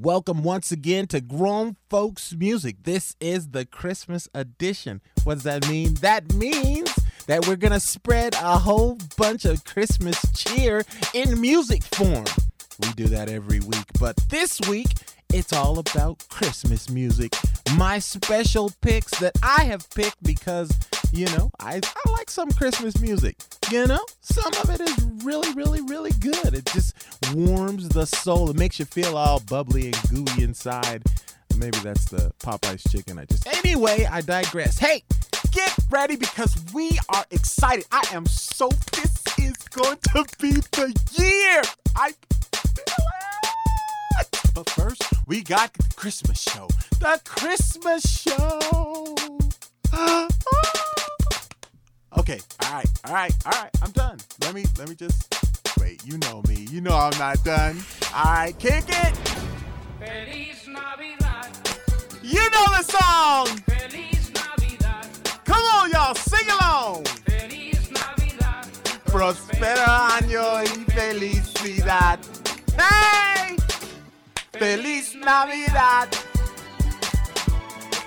Welcome once again to Grown Folks Music. This is the Christmas edition. What does that mean? That means that we're going to spread a whole bunch of Christmas cheer in music form. We do that every week, but this week it's all about Christmas music. My special picks that I have picked because, you know, I like some Christmas music. You know, some of it is really, really, really good. It just warms the soul. It makes you feel all bubbly and gooey inside. Maybe that's the Popeye's chicken. Anyway, I digress. Hey, get ready because we are excited. I am so, this is going to be the year. I feel it. But first, we got the Christmas show. The Christmas show. Okay, all right. I'm done. Let me just wait. You know me. You know I'm not done. All right, kick it. Feliz Navidad. You know the song. Feliz Navidad. Come on, y'all, sing along. Feliz Navidad. Prospero año y felicidad. Hey! Feliz Navidad.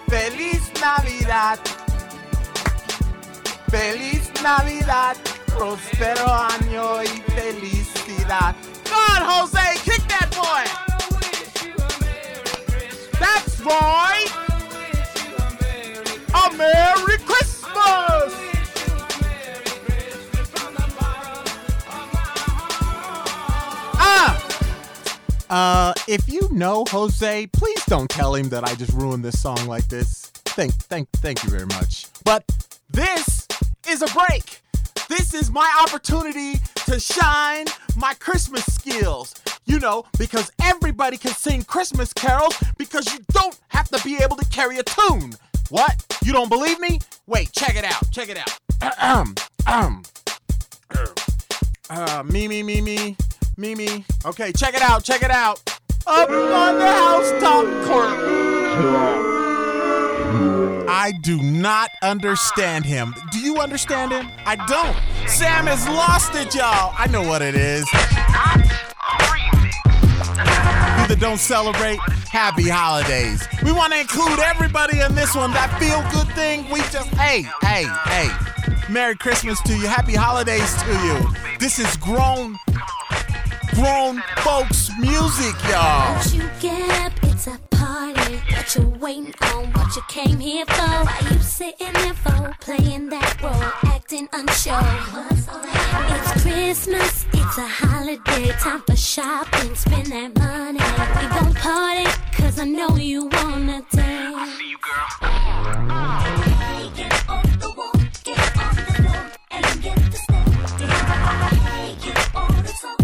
Feliz Navidad. Feliz Navidad, prospero año y felicidad. God, Jose, kick that boy. That's right. A Merry Christmas. If you know Jose, please don't tell him that I just ruined this song like this. Thank you very much. But this is a break. This is my opportunity to shine my Christmas skills. You know, because everybody can sing Christmas carols because you don't have to be able to carry a tune. What? You don't believe me? Wait, check it out. Me. Okay, check it out. Up on the housetop corner. I do not understand him. Do you understand him? I don't. Sam has lost it, y'all. I know what it is. Either don't celebrate, happy holidays. We want to include everybody in this one. That feel-good thing, we just, hey. Merry Christmas to you. Happy holidays to you. This is grown folks music, y'all. Don't you get up, it's a party. What you waiting on, what you came here for? Why you sitting there for? Playing that role, acting unsure. It's Christmas, it's a holiday. Time for shopping, spend that money. We gon' party, cause I know you wanna dance. I see you, girl. Hey, get off the wall, get off the wall, and get the step. Hey, get off the top.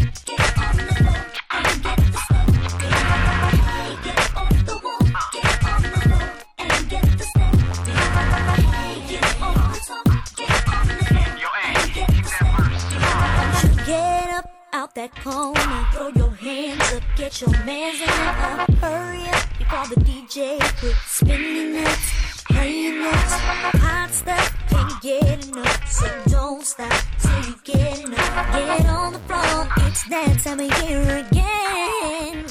That corner, throw your hands up, get your man's up, hurry up, you call the DJ, quit spinning it, playing it, hot stuff, can you get enough, so don't stop till you get enough, get on the floor, it's that time of year again.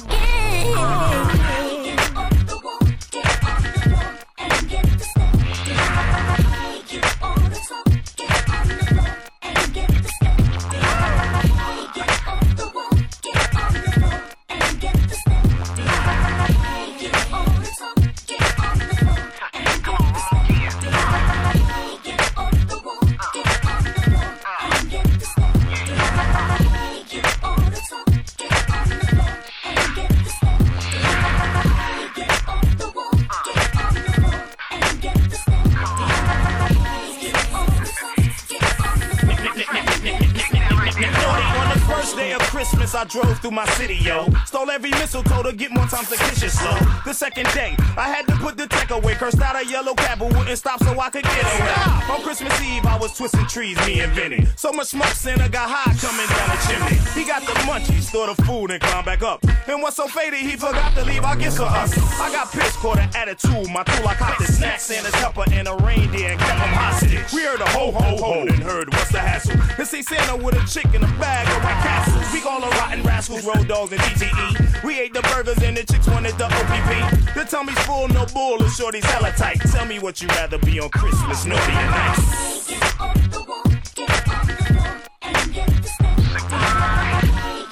I drove through my city, yo. Stole every mistletoe to get more time to kiss you slow. The second day, I had to put the tech away. Cursed out a yellow cab who wouldn't stop so I could get away. Stop. On Christmas Eve, I was twisting trees, me and Vinny. So much smoke, Santa got high coming down the chimney. He got the munchies, store the food, and climbed back up. And was so faded, he forgot to leave our gifts for us. I got pissed, caught an attitude. My tool, I caught the snacks and a tupper and a reindeer and kept them hostage. We heard a ho-ho-ho and heard what's the hassle. Then see Santa with a chick in a bag of White Castles. We all around. rotten rascals, road dogs, and DTE. We ate the burgers and the chicks wanted the OPP. The tummy's full, no bull, and shorty's hella tight. Tell me what you'd rather be on Christmas, no be nice. Get off the wall, get off the wall, and get the step. Get on the top,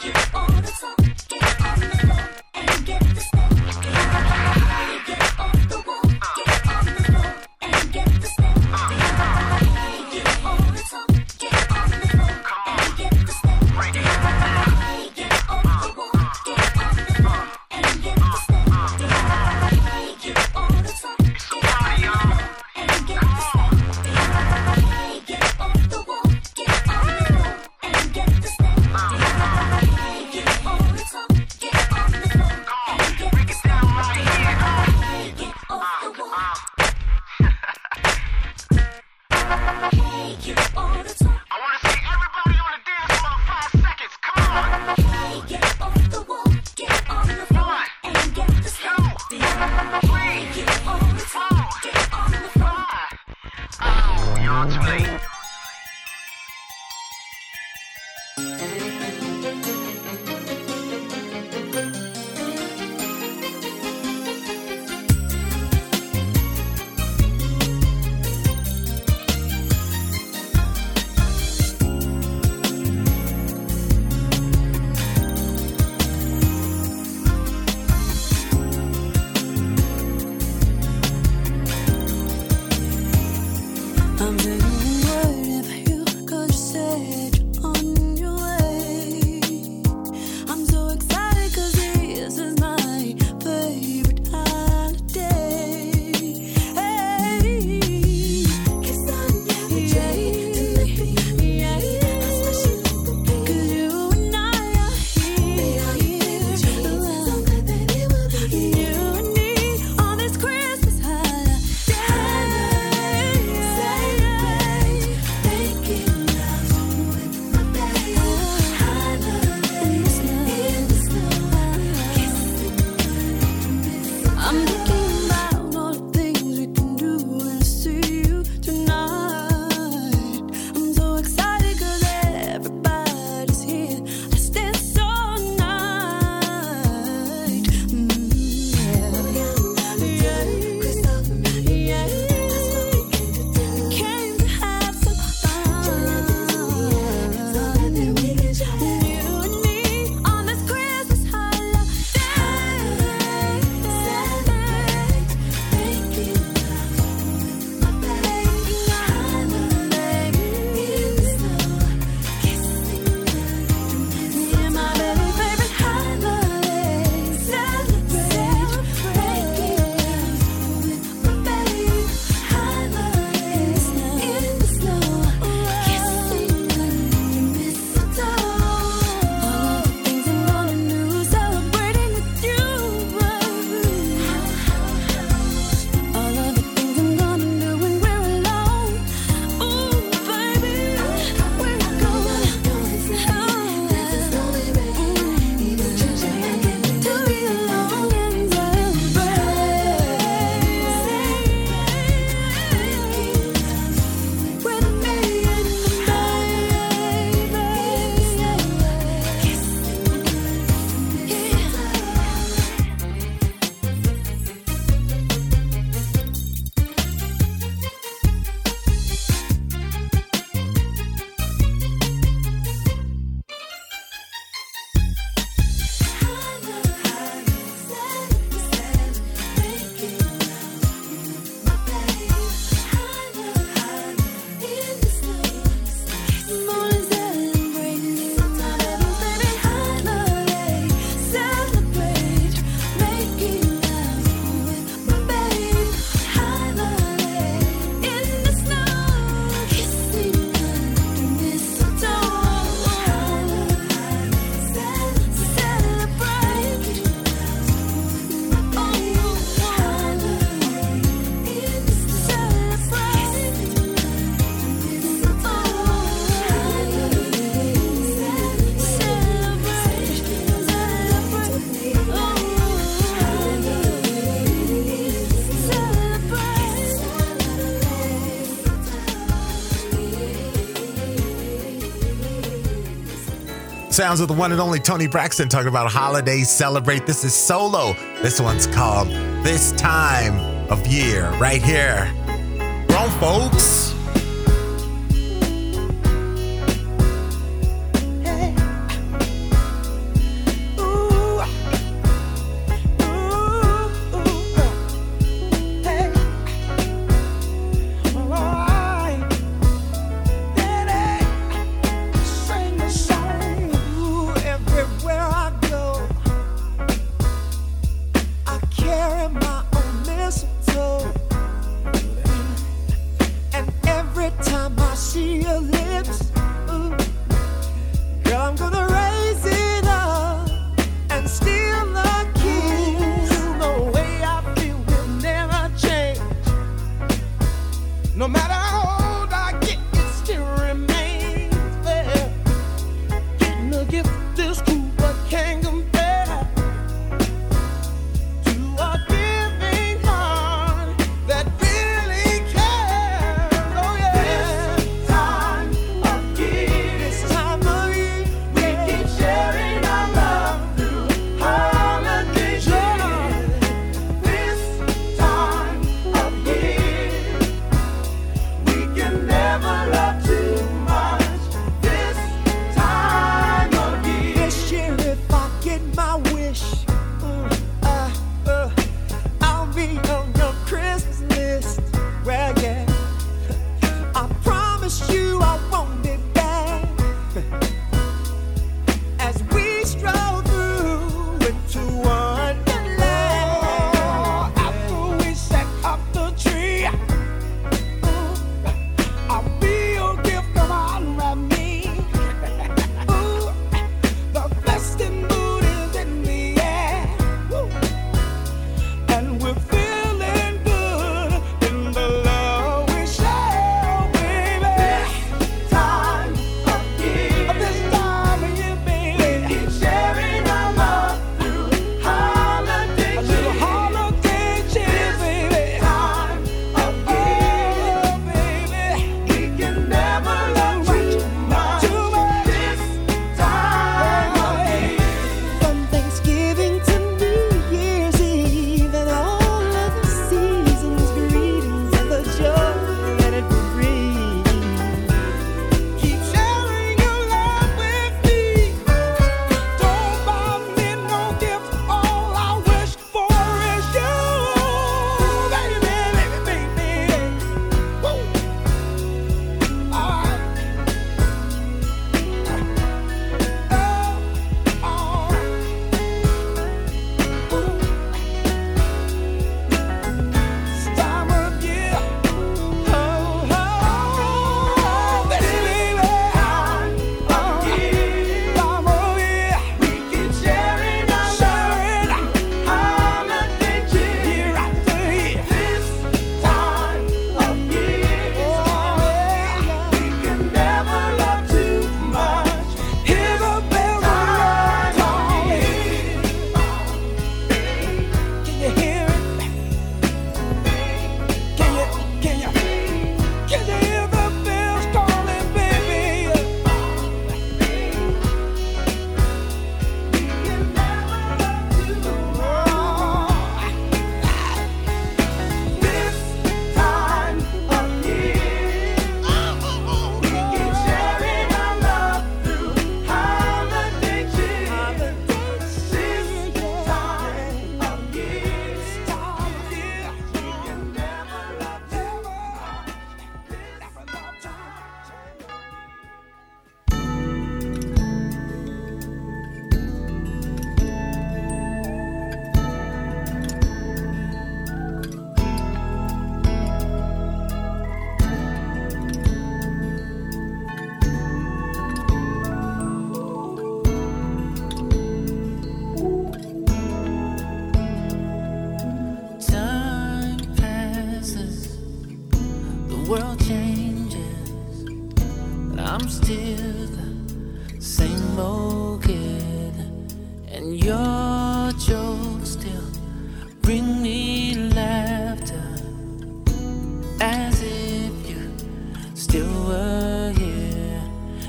get on the floor, and get the step. Get off the wall, get on the floor, and get the step. Get on the top, get on the floor, and get the step. Get off the wall, get on the floor, and get the step. Get on the top, get on the floor, and get the step. Get Sounds of the one and only Tony Braxton talking about holidays celebrate. This is solo. This one's called This Time of Year right here. Grown Folks.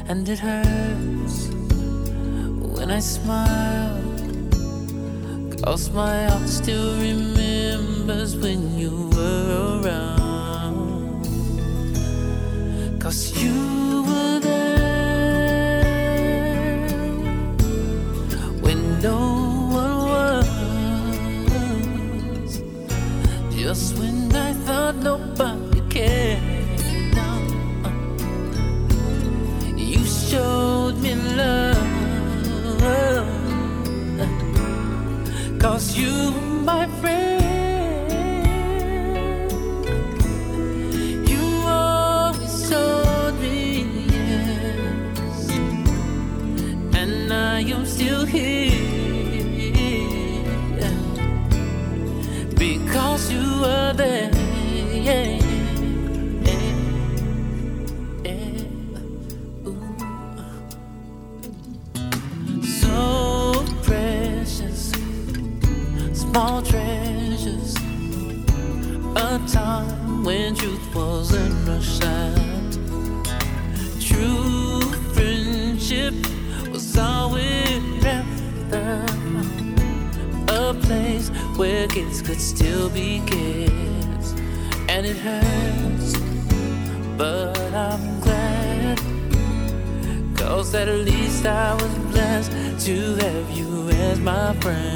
And it hurts I smile, 'cause my heart still remembers when you were around, 'cause you were there when no one was, just when I thought nobody cared. Now you showed me love, 'cause you, my friend, you always told me yes, and I am still here because you were there. Small treasures, a time when truth wasn't rushed out. True friendship was all we're after, a place where kids could still be kids. And it hurts, but I'm glad, 'cause at least I was blessed to have you as my friend.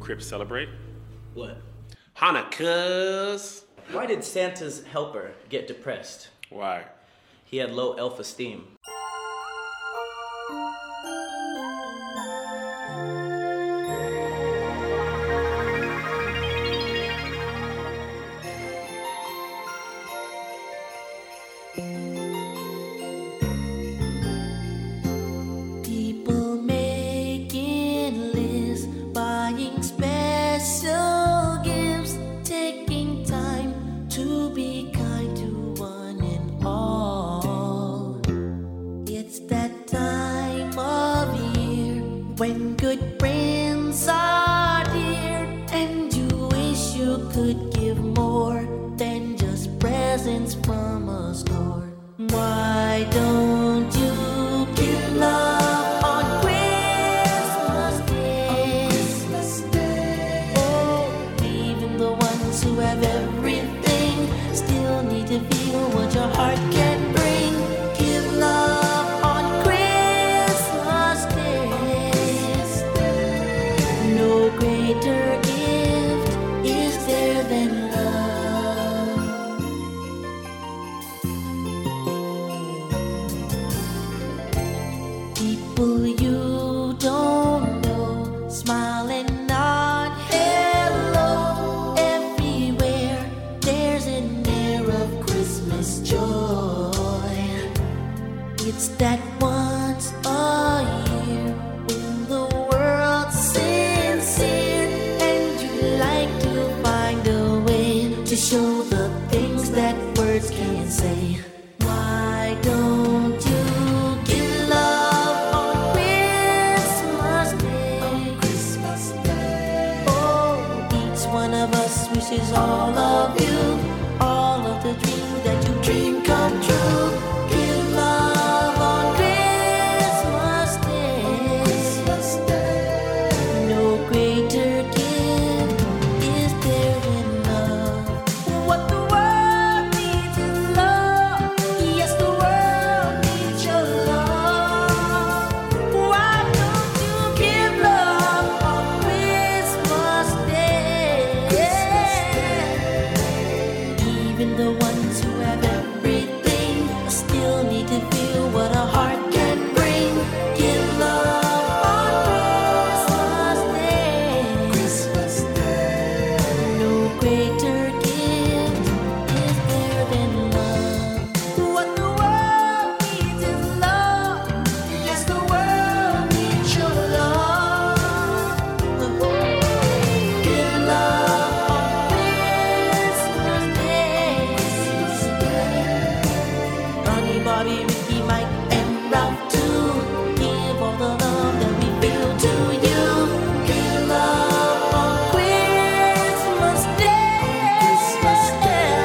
Crips celebrate? What? Hanukkahs. Why did Santa's helper get depressed? Why? He had low elf esteem. Who have everything still need to feel. People you don't know, smiling nod hello. Everywhere there's an air of Christmas joy. It's that once a year when the world's sincere and you like to find a way to show the things that words can't say. Why don't you give love on Christmas Day? Oh, each one of us wishes all of you, all of the dreams that you dream come true. Give love on Christmas Day. Christmas Day. No greater gift is there than love. What the world needs is love. Yes, the world needs your love. Why don't you give love on Christmas Day? Even the ones who have everything still need to feel what a heart can bring. Give love on Christmas Day. Christmas Day. No greater gift is there than love. What the world needs is love. Yes, the world needs your love. Give love on Christmas Day. Christmas Day. Ronnie, Bobby, Ricky, Mike, and Ralph too. Give all the love that we feel to you. Give love on Christmas Day. Christmas Day.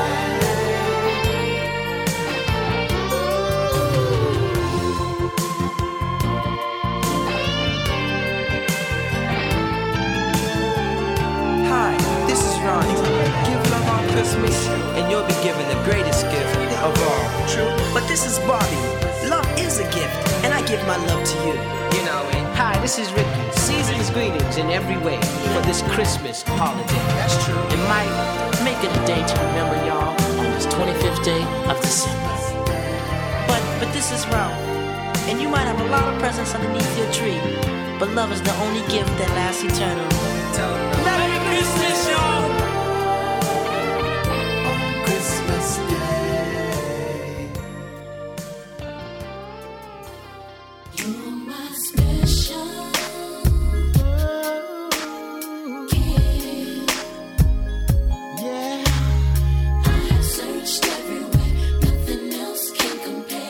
Hi, this is Ronnie. Give love on Christmas, and you'll be given the greatest gift of all. True. But this is Bobby. Love is a gift, and I give my love to you. You know it. Hi, this is Ricky. Season's greetings in every way for this Christmas holiday. That's true. And Mike, make it a day to remember y'all on this 25th day of December. But this is wrong. And you might have a lot of presents underneath your tree, but love is the only gift that lasts eternal. Merry Christmas, y'all! On Christmas Day. You're my special gift. Yeah. I have searched everywhere, nothing else can compare.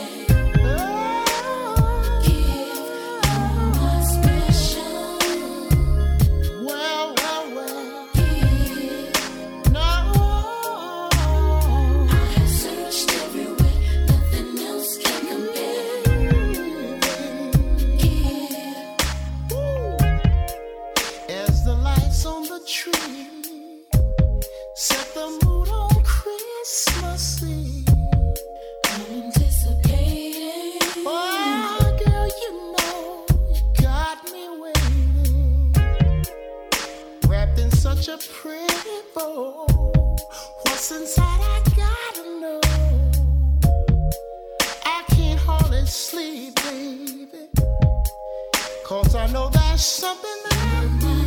Gift, you're my special Well, well, well. gift. No. I have searched everywhere, nothing else can compare. Gift. As the lights on the tree set the mood on Christmas Eve. Anticipating. Oh, girl, you know you got me waiting, wrapped in such a pretty bow. What's inside, I gotta know. I can't hardly sleep, baby, 'cause I know there's something I'm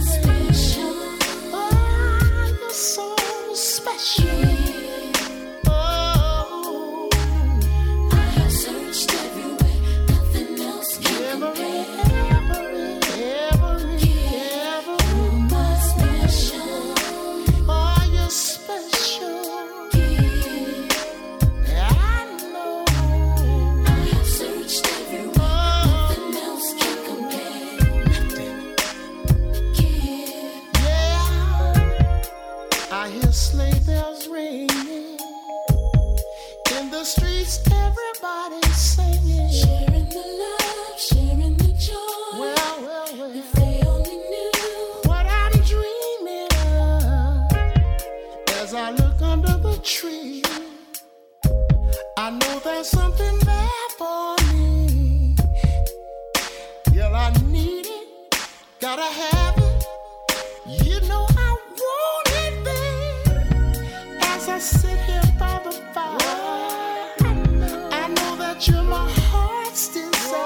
special. Oh, you're so special. Oh, I have searched everywhere, nothing else can compare. every. You're my special Oh, you're special. gift. I know. I have searched everywhere, nothing else can compare. Gift. Yeah, I hear sleigh bells ringing in the streets. Everybody's singing. Sharing the love, sharing the joy. Well, well, well. If they only knew what I'm dreaming of. As I look under the tree, I know there's something there for me. Girl, I need it, gotta have it. You know I want it, babe. As I sit here by the fire, I know that you're my heart's desire.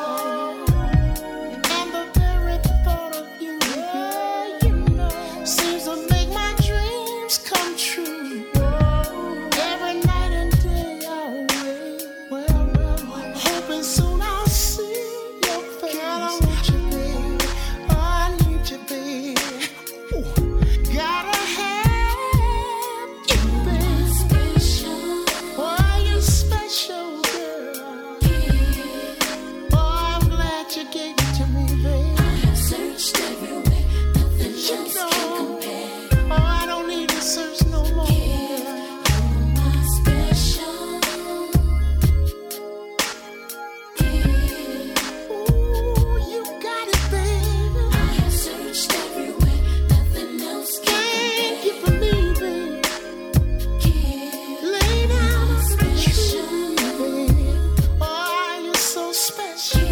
that you gave it to me, babe. I have searched everywhere, nothing else can compare. Oh, I don't need to search no more. Here, you're my special gift. Ooh, you got it, babe. I have searched everywhere, nothing else can compare. Thank you for me, babe. Here, lay down my special gift. Oh, you're so special.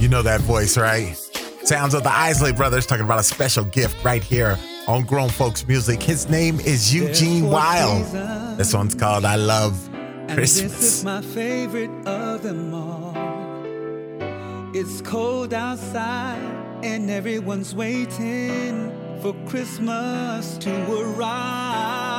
You know that voice, right? Sounds of the Isley Brothers talking about a special gift right here on Grown Folks Music. His name is Eugene Wilde. This one's called I Love Christmas. And this is my favorite of them all. It's cold outside and everyone's waiting for Christmas to arrive.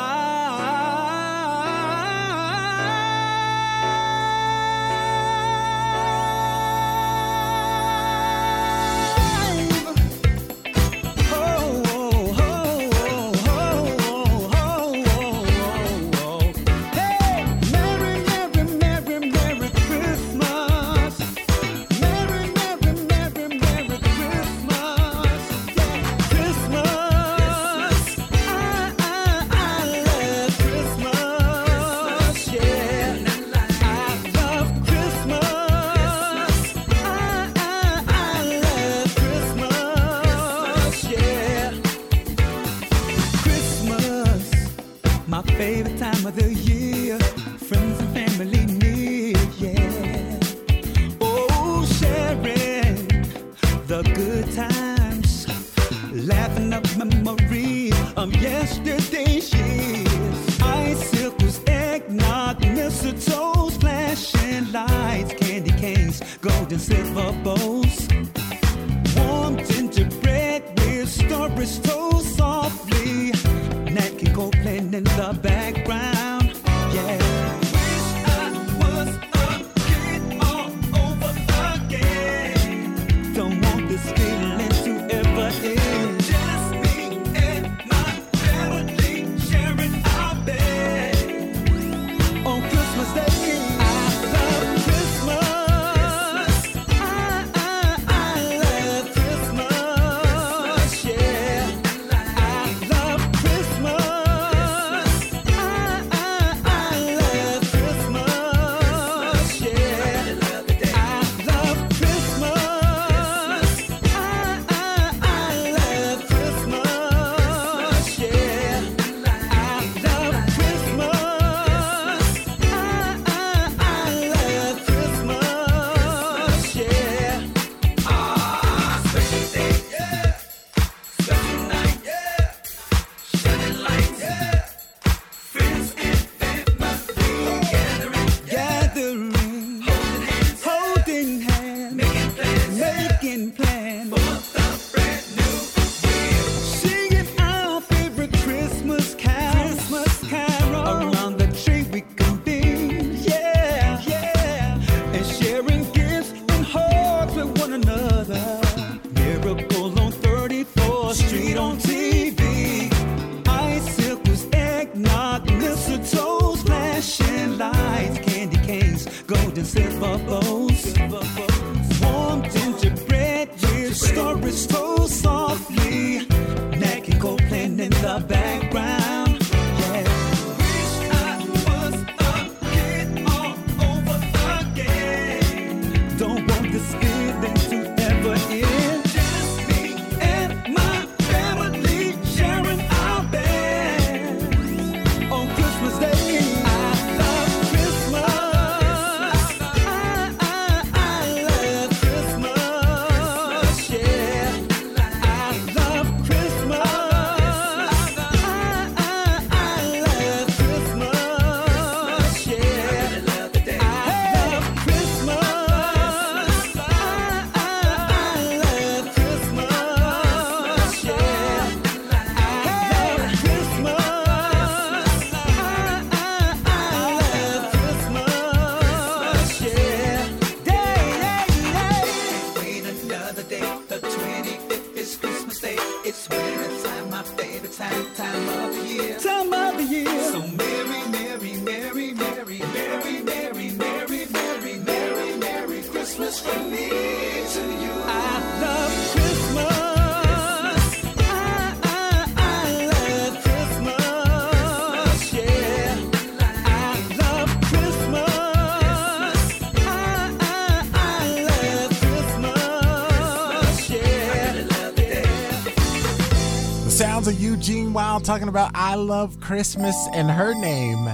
sounds of Eugene Wilde talking about I Love Christmas and her name.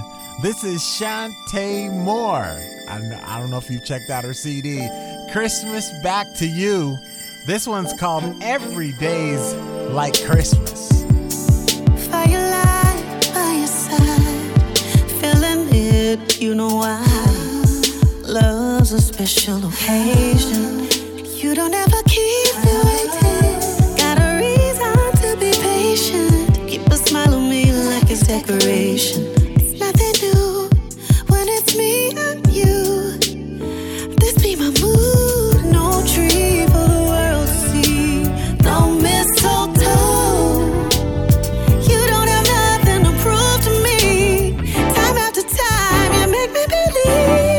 This is Shantae Moore. I don't know if you've checked out her CD, Christmas Back to You. This one's called Every Day's Like Christmas. Firelight by your side, feeling it, you know why. Love's a special occasion. You don't ever keep me waiting. Got a reason to be patient. Keep a smile on me like it's decoration. It's nothing new when it's me and you. This be my mood. No tree for the world to see. No mistletoe. You don't have nothing to prove to me. Time after time, you make me believe.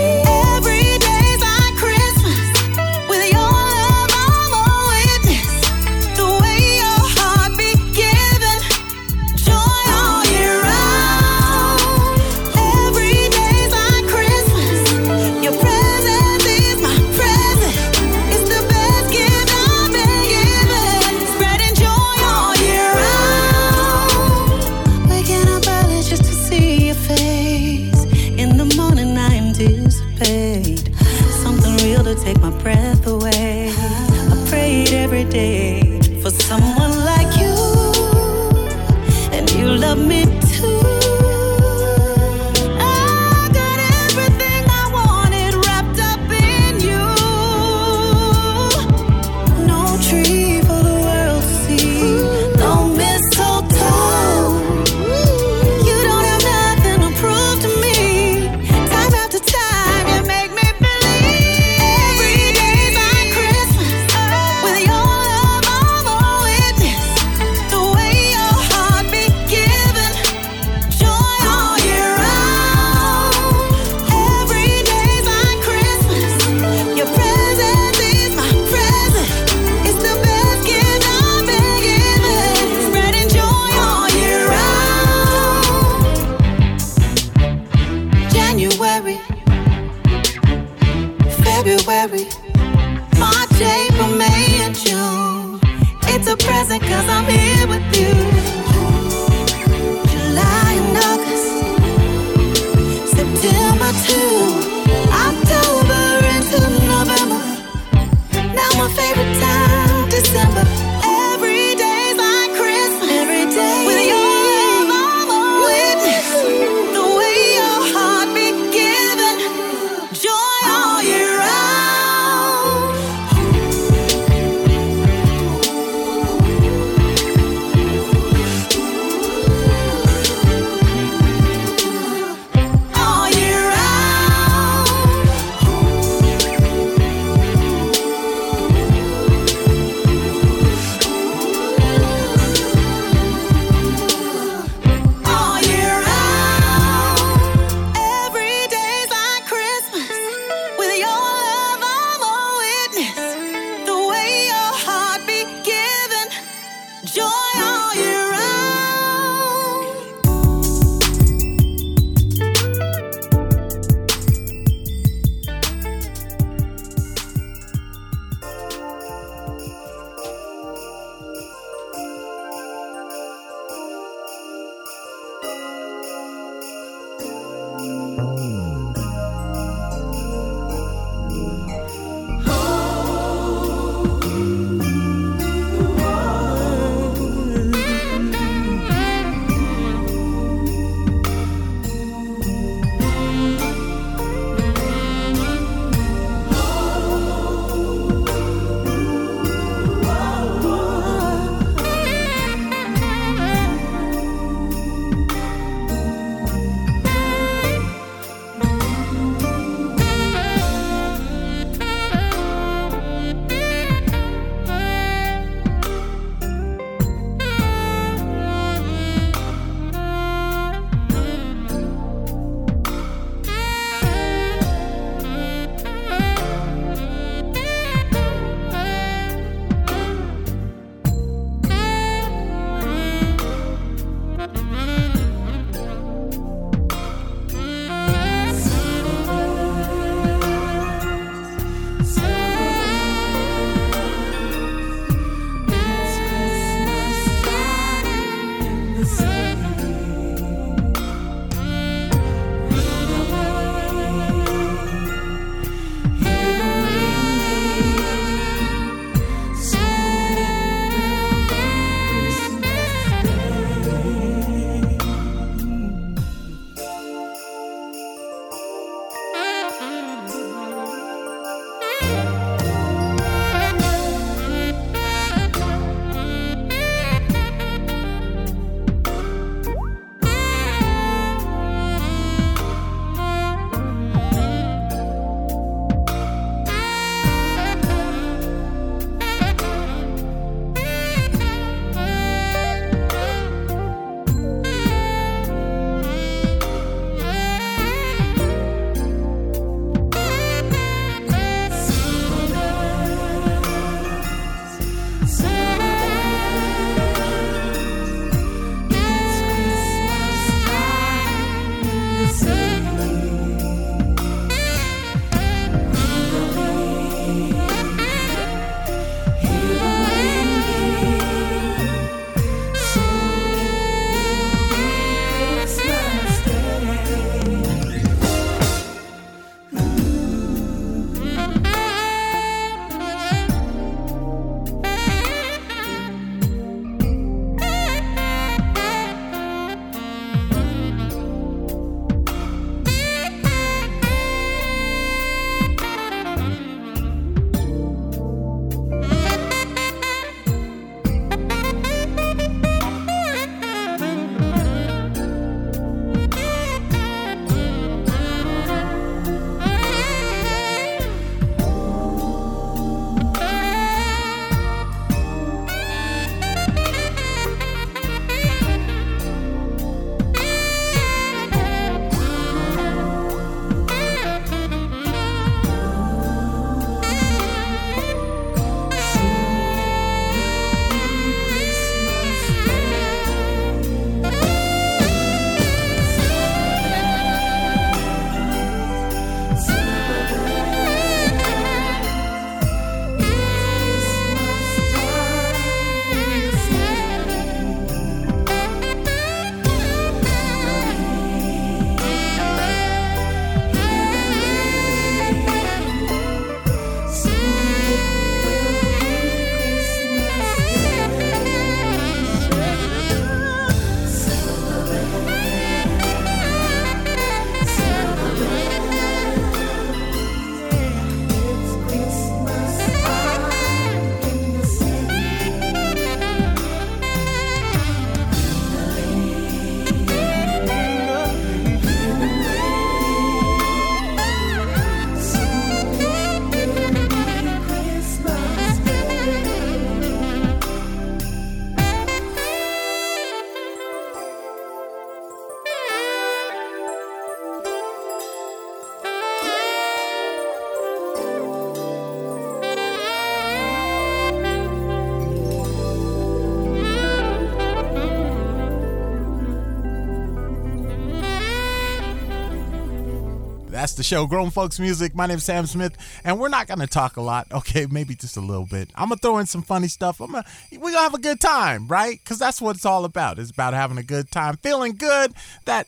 That's the show, Grown Folks Music. My name is Sam Smith, and we're not going to talk a lot. Okay, maybe just a little bit. I'm going to throw in some funny stuff. We're going to have a good time, right? Because that's what it's all about. It's about having a good time, feeling good, that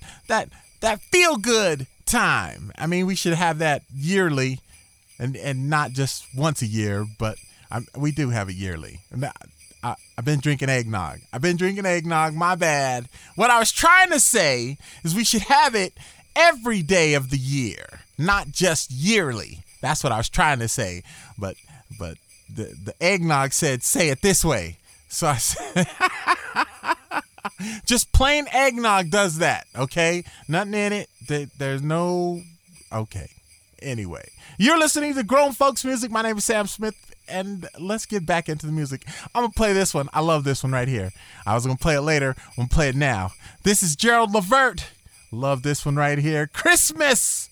feel-good time. I mean, we should have that yearly and not just once a year, but we do have it yearly. I've been drinking eggnog. My bad. What I was trying to say is we should have it every day of the year, not just yearly. That's what I was trying to say. But the eggnog said, say it this way. So I said, just plain eggnog does that. Okay. Nothing in it. There's no. Okay. Anyway, you're listening to Grown Folks Music. My name is Sam Smith. And let's get back into the music. I'm going to play this one. I love this one right here. I was going to play it later. I'm going to play it now. This is Gerald LeVert. Love this one right here. Christmas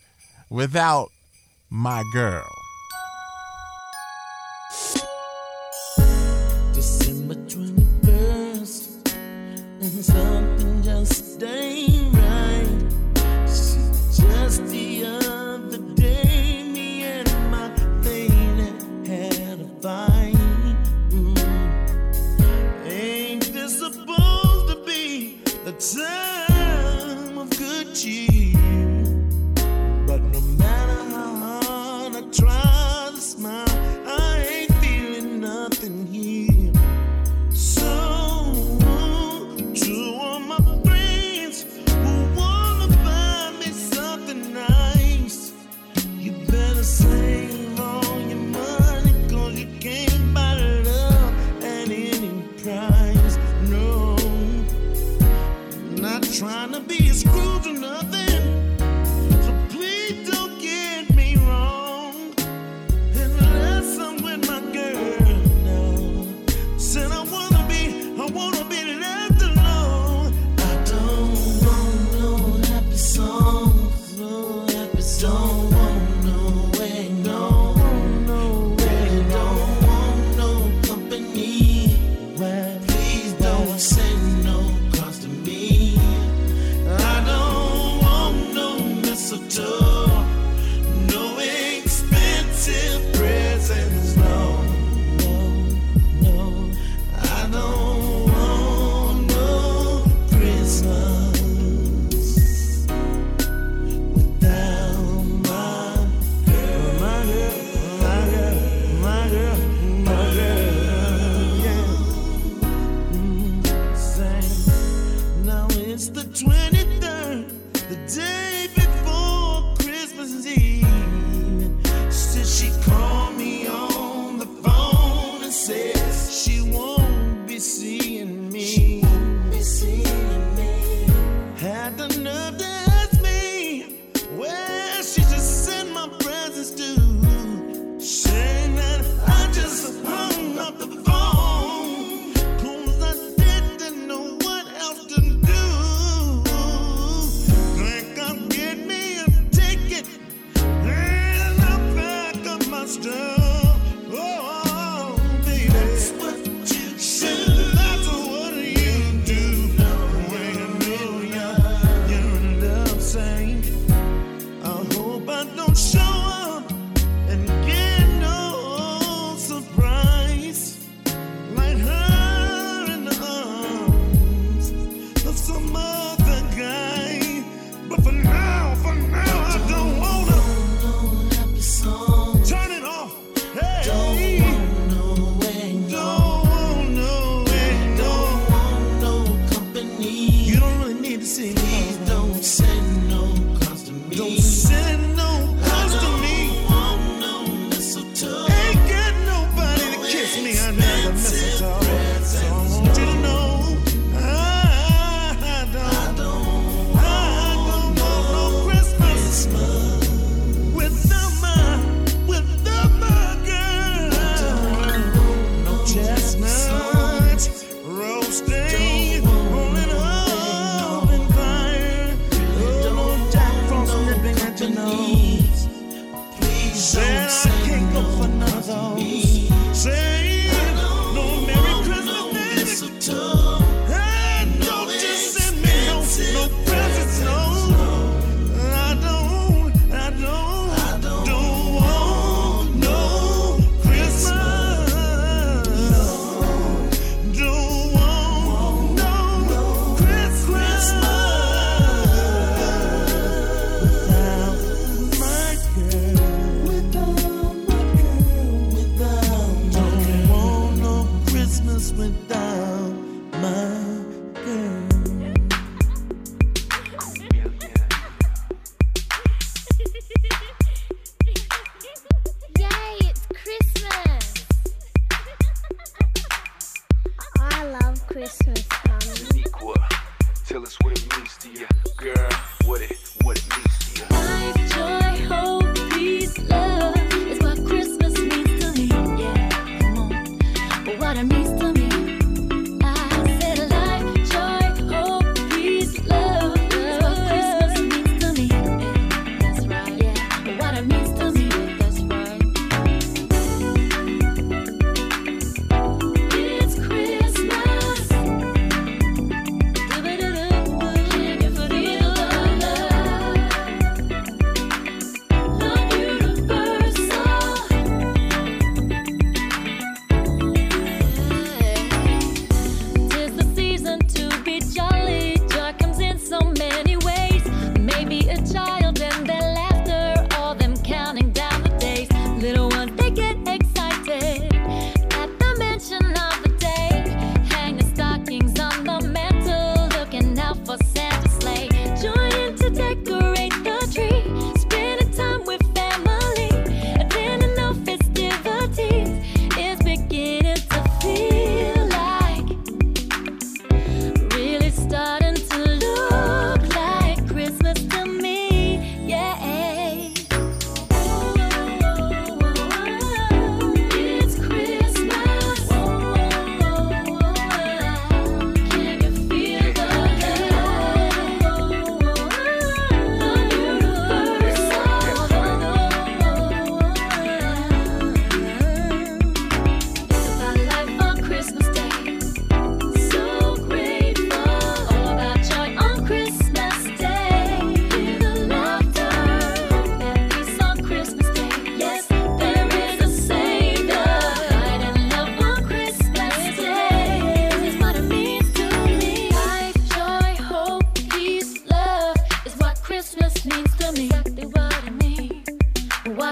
Without My Girl. December 21st, and something just ain't right. She's just the other day, me and my lady had a fight. Ain't this supposed to be the time? Cheer. But no matter how hard I try to smile, I ain't feeling nothing here. So to all my friends who wanna buy me something nice, you better save all your money, cause you can't buy love at any price. No, I'm not trying to be a screw. Please don't send no cause to me. Don't send no cause.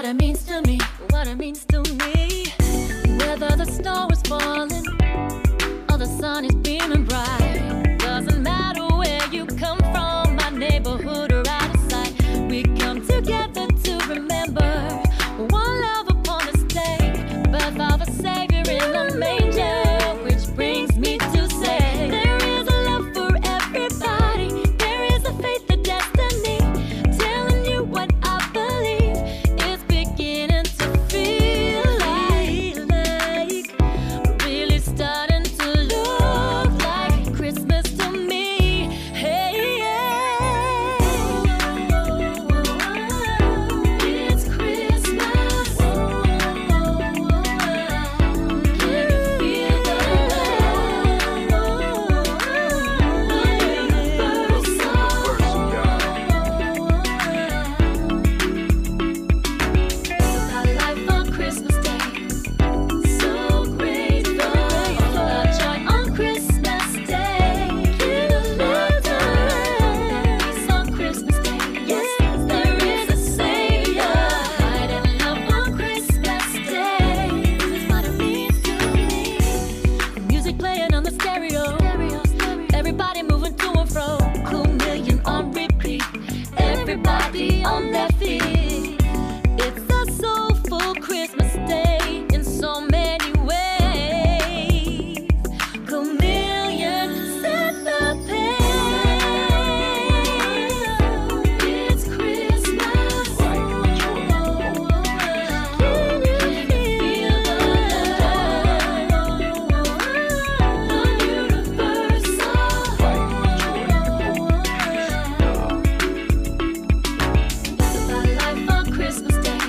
what it means to me, what it means to me. Whether the snow is falling or the sun is beaming bright, doesn't matter where you come from, my neighborhood or out of sight. We come together to remember one love upon this day, birth of a Savior in the manger. Which brings me to say, there is a love for everybody, there is a faith, a destiny, telling you what I believe is beginning to feel like, really starting to look like Christmas to me. Hey, yeah. It's Christmas. Can you feel the love? My life on Christmas Day, so grateful. The joy on Christmas Day, the laughter, the peace on Christmas Day. Yes, there is a Savior. Light and love on Christmas Day. This is what it means to me. Music playing on the stereo. Everybody moving to and fro. 2 million on repeat. Everybody on their feet. It's a soulful Christmas day in so many ways. Chameleon set the pace. It's Christmas. Can you feel the love? Universal. Life on Christmas Day, so grateful. All about joy on Christmas Day. The laughter, that peace on Christmas Day. Yes, there is a Savior. Light and love on Christmas Day. This is what it means to me. Joy, hope, peace, love is what Christmas means.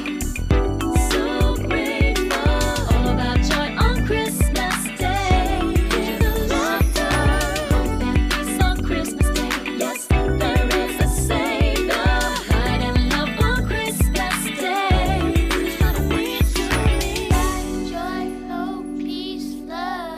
'Twas the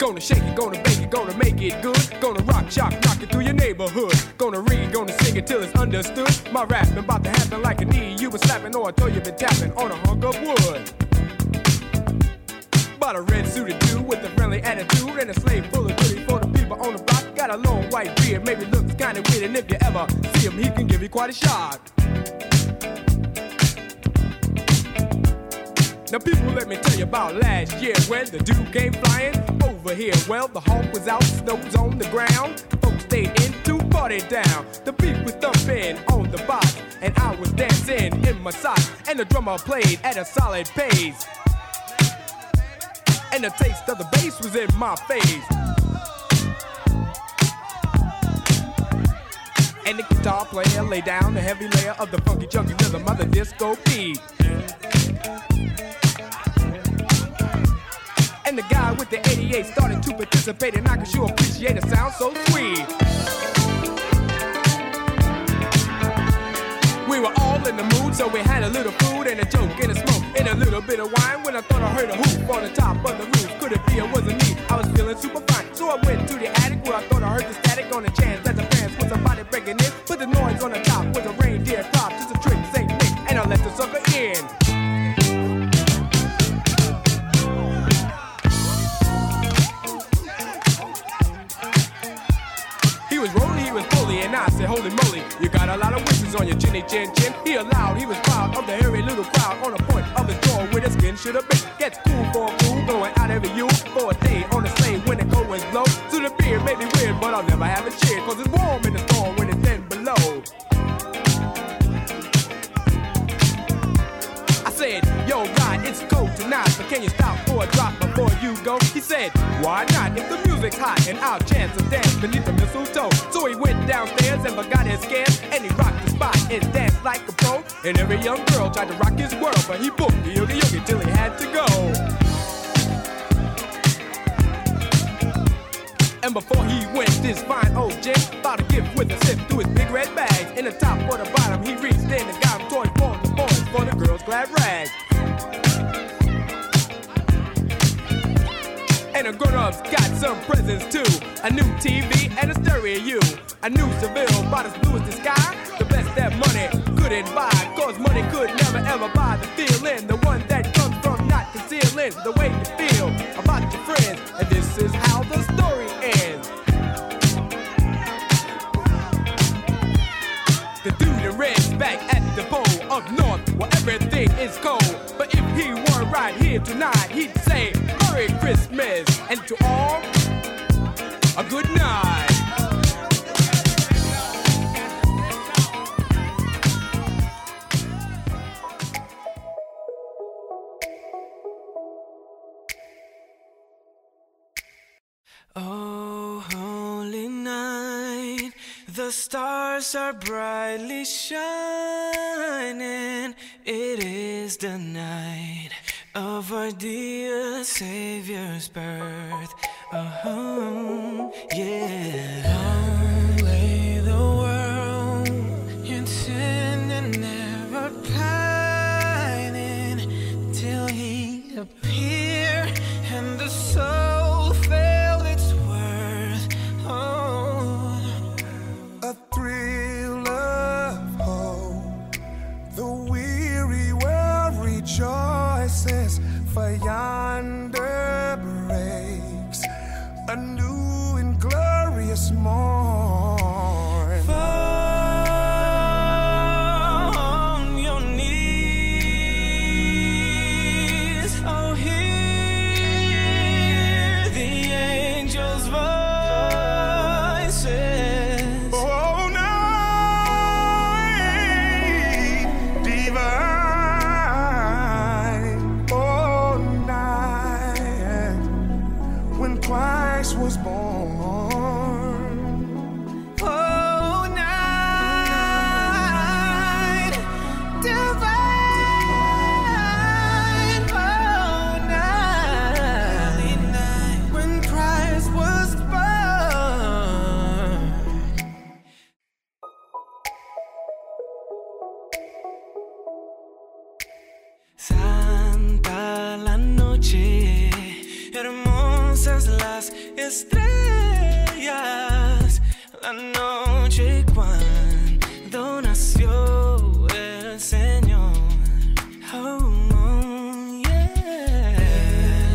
Gonna shake it, gonna bake it, gonna make it good. Gonna rock, shock, rock it through your neighborhood. Gonna read, gonna sing it till it's understood. My rap been about to happen like a knee you been slapping, or I thought you been tapping on a hunk of wood. Bought a red-suited dude with a friendly attitude and a slave full of goodies for the people on the block. Got a long white beard, maybe looks kinda weird, and if you ever see him, he can give you quite a shock. Now people, let me tell you about last year when the dude came flying over here. Well, the hawk was out, snow's on the ground. Folks stayed in to party down. The beat was thumping on the box, and I was dancing in my socks. And the drummer played at a solid pace, and the taste of the bass was in my face. And the guitar player laid down the heavy layer of the funky chunky rhythm of the disco beat. And the guy with the 88 started to participate, and I could sure appreciate a sound so sweet. We were all in the mood, so we had a little food and a joke and a smoke and a little bit of wine. When I thought I heard a hoop on the top of the roof, could it be it wasn't me? I was feeling super fine, so I went to the attic where I thought I heard the static on the chance that the fans was somebody breaking in. Put the noise on the top with a reindeer prop, just a trick, Saint Nick, and I let the sucker in. Holy moly, you got a lot of wishes on your chinny chin chin. He allowed, he was proud of the hairy little crowd on the point of the door where the skin should have been. Gets cool for a fool, going out every youth for a day on the slave when the cold winds blow. So the beard may be weird, but I'll never have a cheer, cause it's warm in the storm when it's 10 below. I said, yo, God, it's cold tonight, but can you stop for a drop before you go? He said, why not? If the music's hot and our chance to dance beneath the mistletoe. So he went downstairs and forgot his scans, and he rocked the And every young girl tried to rock his world, but he booked the oogie-oogie till he had to go. And before he went, this fine old gent bought a gift with a sip through his big red bags. In the top or the bottom, he reached in and got him toys for the boys, for the girls' glad rags. And the grown-ups got some presents too. A new TV and a stereo. A new Seville, about as blue as the sky. The best that money couldn't buy, cause money could never ever buy the feeling, the one that comes from not concealing the way you feel about your friends. And this is how the story ends. The dude in red's back at the pole up north, where everything is cold. But if he were right here tonight, he'd say Merry Christmas, and to all a good night. Oh, holy night, the stars are brightly shining. It is the night of our dear Savior's birth. Oh, yeah. Long lay the world in sin and never pining, till he appeared and the soul fell. Choices for yonder breaks a new and glorious morn. Fall on your knees, oh hear the angels' voices. Oh night divine. Christ was born. Oh, night divine. Oh, night when Christ was born. Santa la noche, hermosas las estrellas, la noche cuando nació el Señor. Oh, oh yeah,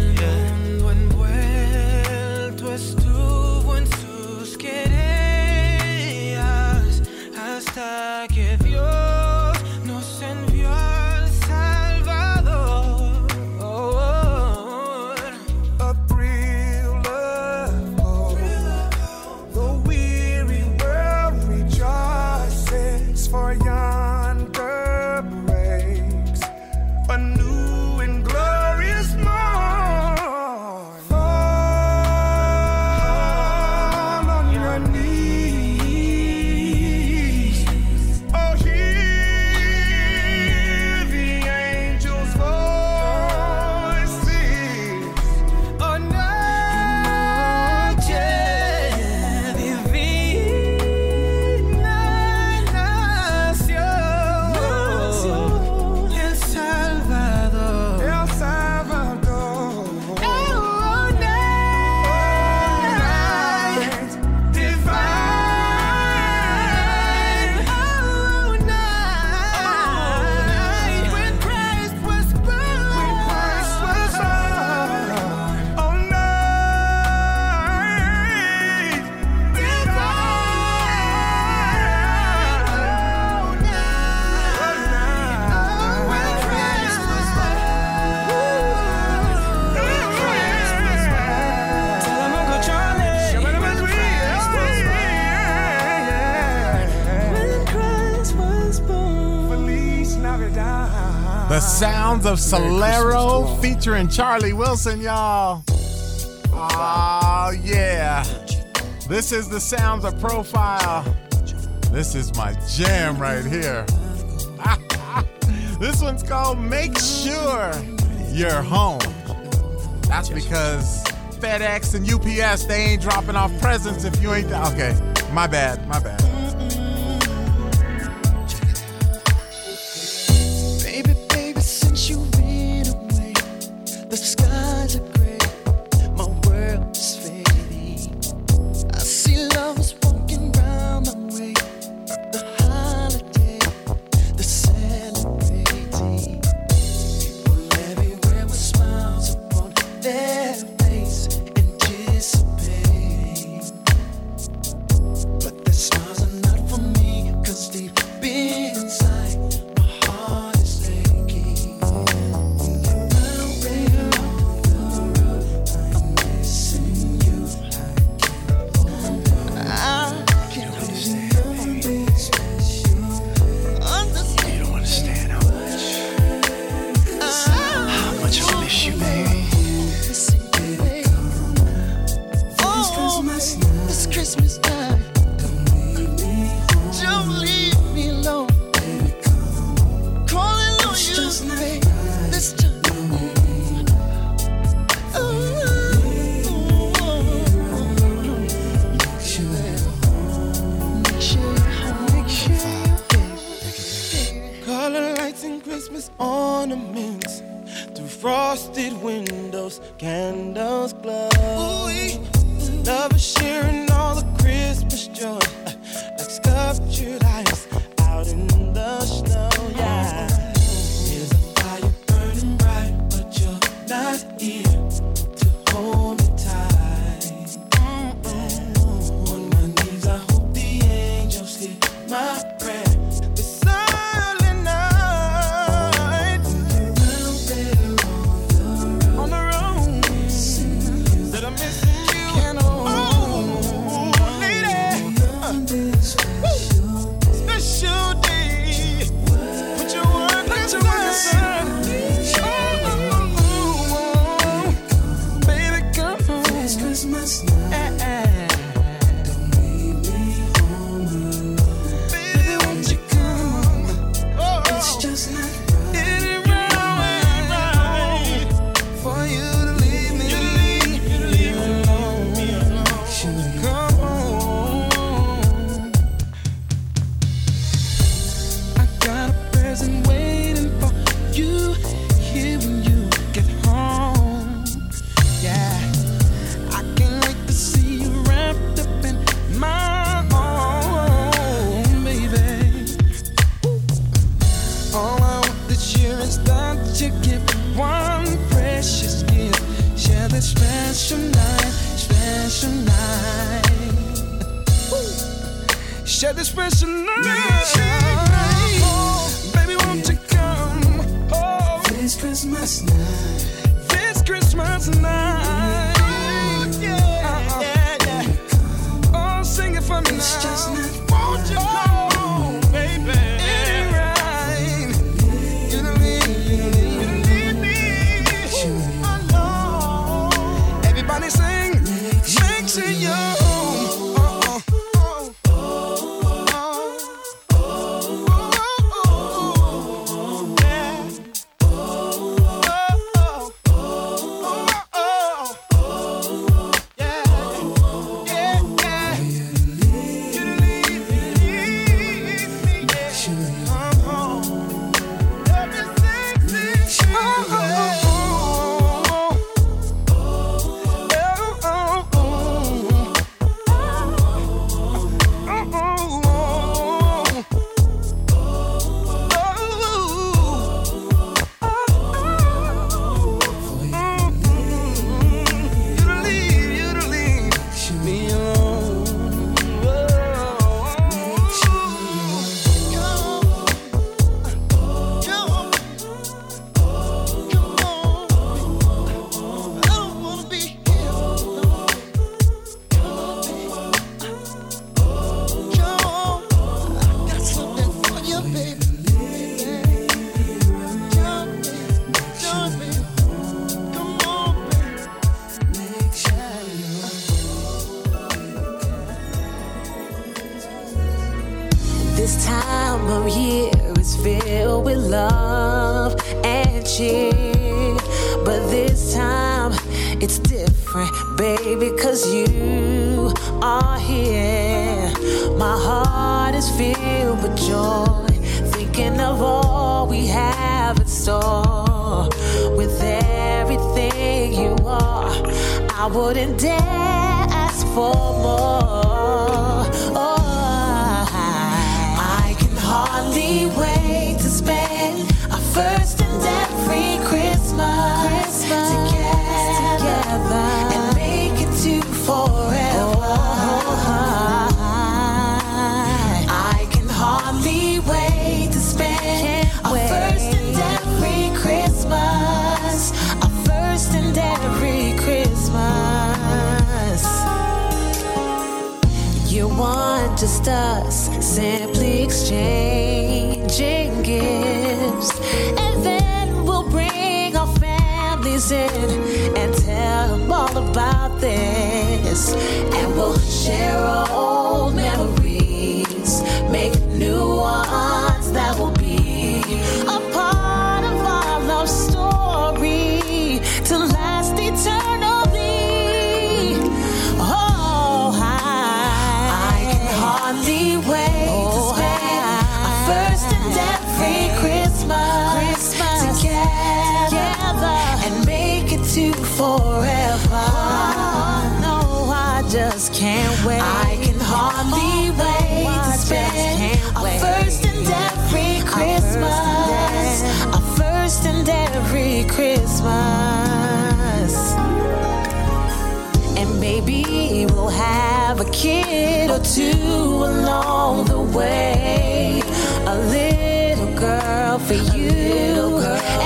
el mundo envuelto estuvo en sus querellas, hasta que Dios nos envió al Salvador. The sounds of Solero featuring Charlie Wilson, y'all. Oh, yeah. This is the sounds of Profile. This is my jam right here. This one's called Make Sure You're Home. That's because FedEx and UPS, they ain't dropping off presents if you ain't... Okay, my bad. Baby, since you've been away, the skies are gray, my world is fading. I see love is walking round my way, the holiday, the celebrating. People everywhere with smiles upon their face, anticipating. But their smiles are not for me, 'cause deep inside my heart is aching. I'm missing you. I can't understand. You don't understand how much I miss you, baby. It's Christmas time. Don't leave me alone. Calling on you, babe. This time. Color lights and Christmas ornaments through frosted windows, candles glow. Love is sharing all the Christmas joy, like sculptured ice out in the snow. Yeah, there's a fire burning bright, but you're not here to hold me tight. On my knees, I hope the angels hear my prayer. This silent night, on the road, that I'm missing you. Oh, lady, special day. Put your one inside. Oh, baby, come home. It's Christmas night. Baby, won't you come? Oh, it's just not right. It ain't right for you to leave me. You leave me alone. Come home. I got a present waiting for you here when you get home. Yeah, I can't wait to see you wrapped up in my own, baby. All I want this year is that you give one precious gift. Share this special night. Share this special night. Baby, won't you come? Oh, This Christmas night. this Christmas night. Oh, yeah. Oh, sing it for me now. just not Won't you come, baby? You don't leave me alone. Everybody sing, make sure you're home. This time of year is filled with love and cheer, but this time it's different, baby, 'cause you are here. My heart is filled with joy, thinking of all we have in store. With everything you are, I wouldn't dare ask for more. Oh, I can hardly wait to spend our first and every Christmas together and make it to forever. I can hardly wait to spend our first and every Christmas, our first and every Christmas. You want just us, simply exchanging gifts, and then we'll bring our families in and tell them all about this, and we'll share our old memories, make new ones that will be a part of our love story to last eternally. Oh, I can hardly wait to spend our first and every Christmas together and make it to forever. Oh, no, I just can't wait. I can hardly wait to spend our first and every Christmas, our first and every Christmas. And maybe we'll have a kid or two along the way, a little girl for you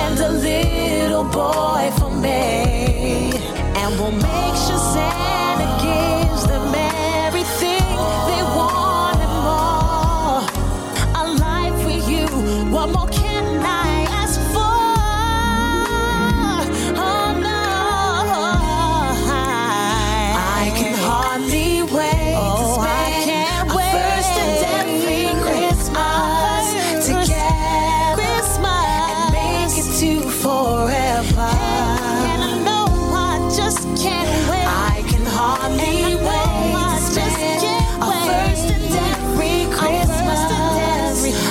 and a little boy for me, and we'll make sure Santa gives them everything they want and more. A life with you, what more can I ask for? Oh no, I can hardly wait to spend our first and every Christmas together, and make it to forever. And I know I just can't wait. I can hardly wait to spend our first and every Christmas,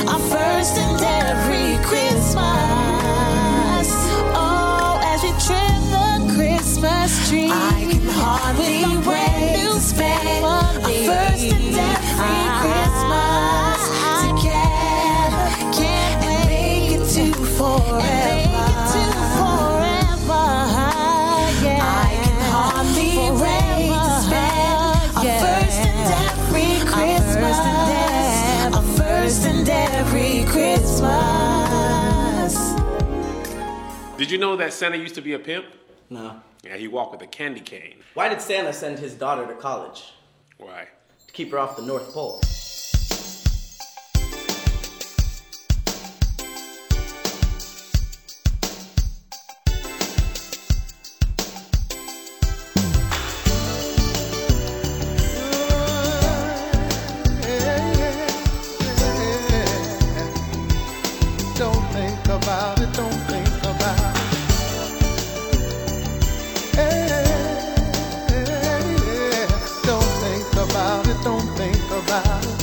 our first and every Christmas. Oh, as we trim the Christmas tree, I can hardly wait to spend our first and every Christmas together, and make it to forever. I can hardly wait to spend our first and every Christmas, our first and every Christmas. Did you know that Santa used to be a pimp? No. Yeah, he walked with a candy cane. Why did Santa send his daughter to college? Why? To keep her off the North Pole. Don't think about it.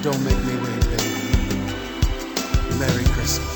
Don't make me wait, baby. Merry Christmas.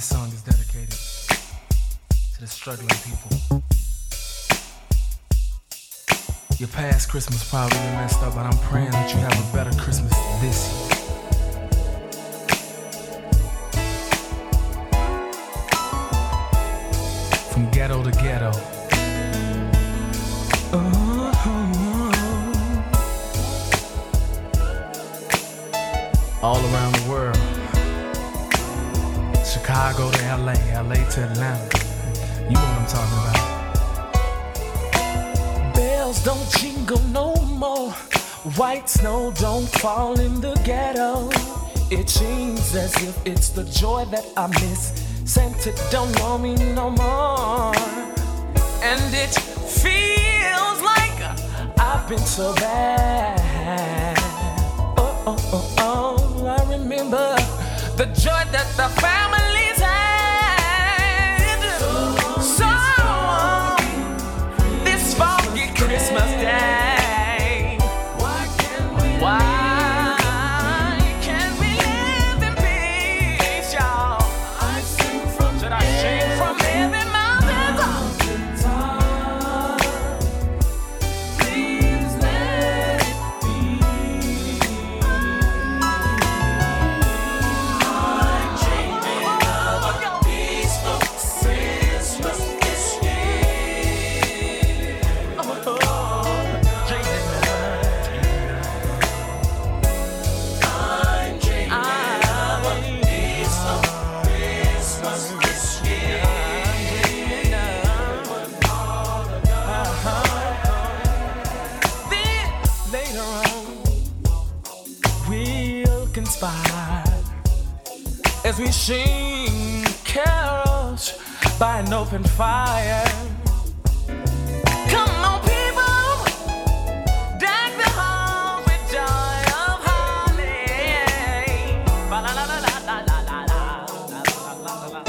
This song is dedicated to the struggling people. Your past Christmas probably messed up, but I'm praying that you have a better Christmas this year. From ghetto to ghetto. Oh. All around the world. Chicago to LA, LA to Atlanta. You know what I'm talking about. Bells don't jingle no more. White snow don't fall in the ghetto. It seems as if it's the joy that I miss. Santa don't want me no more. And it feels like I've been so bad. Oh, oh, oh, oh, I remember the joy that the families had. So, this foggy Christmas day, why? As we sing carols by an open fire. Come on, people, deck the halls with joy of holly. La la la la la la la la.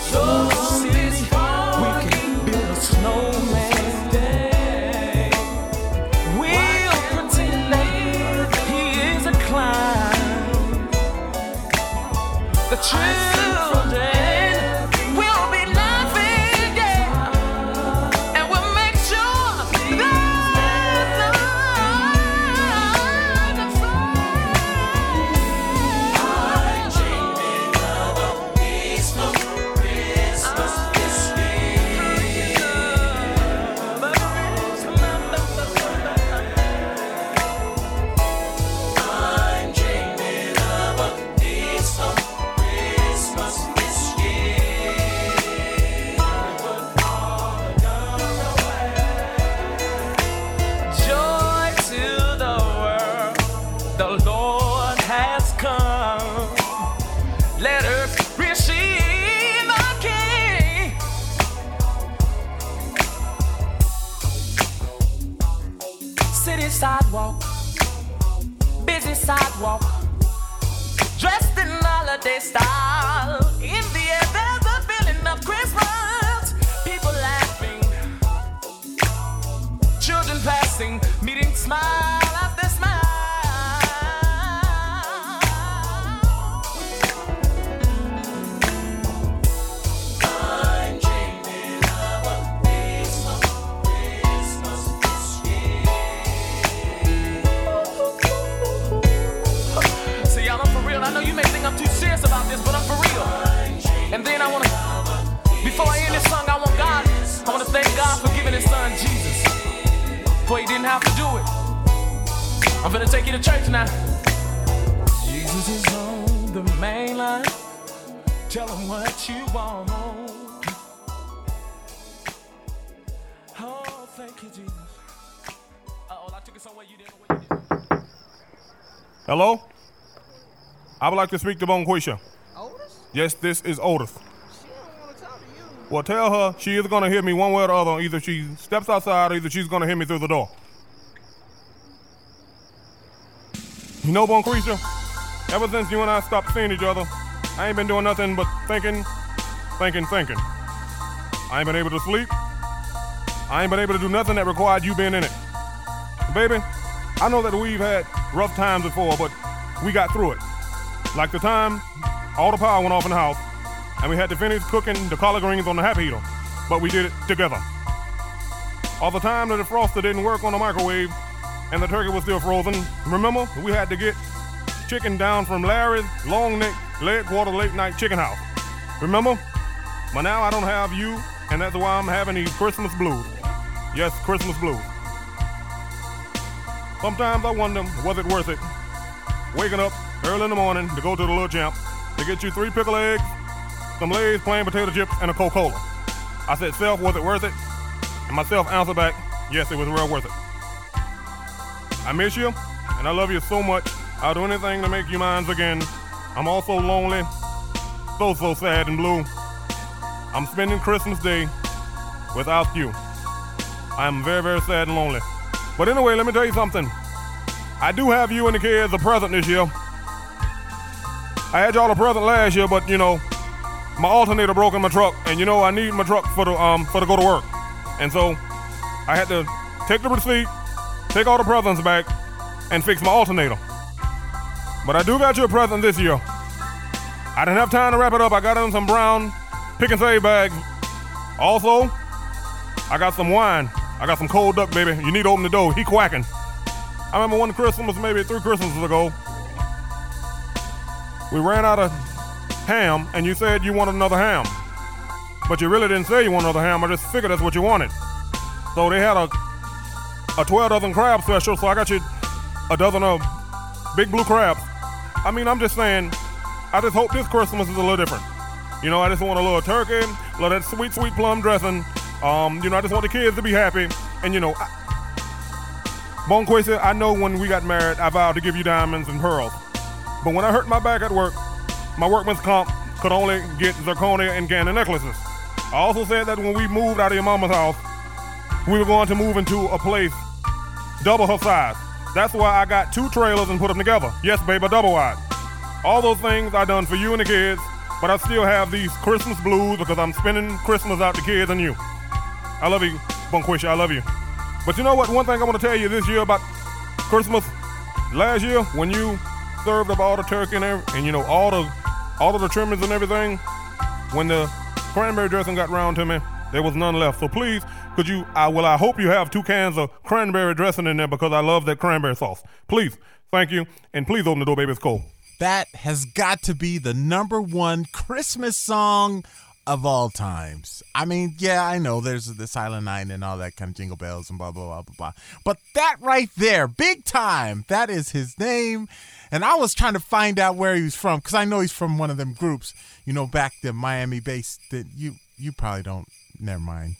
So city, we can build a snowman. The children will be laughing, yeah. And we'll make sure that's the I'm dreaming of a peaceful Christmas this year. I'm dreaming of a peaceful sidewalk, dressed in holiday style. In the air, there's a feeling of Christmas. People laughing, children passing, meeting smiles. And then I want to, before I end this song, I want to thank God for giving his son Jesus. For he didn't have to do it. I'm going to take you to church now. Jesus is on the main line. Tell him what you want. Oh, thank you, Jesus. Uh-oh, I took it somewhere you didn't know what you did. Hello? I would like to speak to Bonquisha. Yes, this is Otis. She don't want to talk to you. Well, tell her she is going to hear me one way or the other. Either she steps outside or either she's going to hear me through the door. You know, Bonquisha, ever since you and I stopped seeing each other, I ain't been doing nothing but thinking. I ain't been able to sleep. I ain't been able to do nothing that required you being in it. Baby, I know that we've had rough times before, but we got through it. Like the time all the power went off in the house, and we had to finish cooking the collard greens on the Happy Heater, but we did it together. All the time the defroster didn't work on the microwave, and the turkey was still frozen. Remember, we had to get chicken down from Larry's Long Neck Leg Quarter Late Night Chicken House. Remember? But now I don't have you, and that's why I'm having these Christmas blues. Yes, Christmas blues. Sometimes I wonder, was it worth it? Waking up early in the morning to go to the little champ to get you 3 pickle eggs, some Lay's plain potato chips, and a Coca-Cola. I said, self, was it worth it? And myself answered back, yes, it was real worth it. I miss you, and I love you so much. I'll do anything to make you mine again. I'm also lonely, so sad and blue. I'm spending Christmas Day without you. I'm very, very sad and lonely. But anyway, let me tell you something. I do have you and the kids a present this year. I had y'all a present last year, but, you know, my alternator broke in my truck, and, you know, I need my truck for to go to work. And so I had to take the receipt, take all the presents back, and fix my alternator. But I do got you a present this year. I didn't have time to wrap it up. I got in some brown pick and save bags. Also, I got some wine. I got some cold duck, baby. You need to open the door. He quacking. I remember one Christmas, maybe 3 Christmases ago, we ran out of ham, and you said you wanted another ham. But you really didn't say you wanted another ham. I just figured that's what you wanted. So they had a 12-dozen crab special, so I got you a dozen of big blue crabs. I mean, I'm just saying, I just hope this Christmas is a little different. You know, I just want a little turkey, a little that sweet, sweet plum dressing. You know, I just want the kids to be happy. And, you know, Bonquesa, I know when we got married, I vowed to give you diamonds and pearls. But when I hurt my back at work, my workman's comp could only get zirconia and Gannon necklaces. I also said that when we moved out of your mama's house, we were going to move into a place double her size. That's why I got 2 trailers and put them together. Yes, baby, double wide. All those things I done for you and the kids, but I still have these Christmas blues because I'm spending Christmas out the kids and you. I love you, Bonquisha, I love you. But you know what? One thing I want to tell you this year about Christmas, last year when you served up all the turkey and you know, all of the trimmings and everything, when the cranberry dressing got round to me, there was none left. So please, I hope you have 2 cans of cranberry dressing in there because I love that cranberry sauce. Please, thank you, and please open the door, baby, it's cold. That has got to be the #1 Christmas song of all times. I mean, yeah, I know there's the Silent Night and all that kind of jingle bells and blah, blah, blah, blah, blah. But that right there, big time, that is his name. And I was trying to find out where he was from because I know he's from one of them groups, you know, back to Miami-based that you probably don't. Never mind.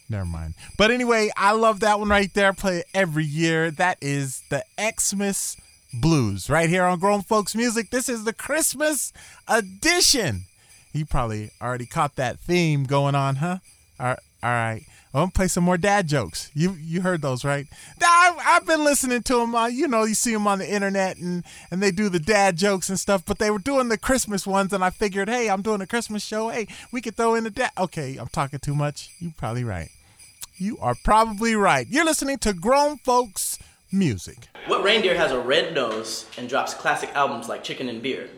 But anyway, I love that one right there. Play it every year. That is the Xmas Blues right here on Grown Folks Music. This is the Christmas edition. You probably already caught that theme going on, huh? All right. I'm going to play some more dad jokes. You heard those, right? I've been listening to them. You know, you see them on the internet and they do the dad jokes and stuff, but they were doing the Christmas ones and I figured, hey, I'm doing a Christmas show. Hey, we could throw in a dad. Okay, I'm talking too much. You are probably right. You're listening to Grown Folks Music. What reindeer has a red nose and drops classic albums like Chicken and Beer?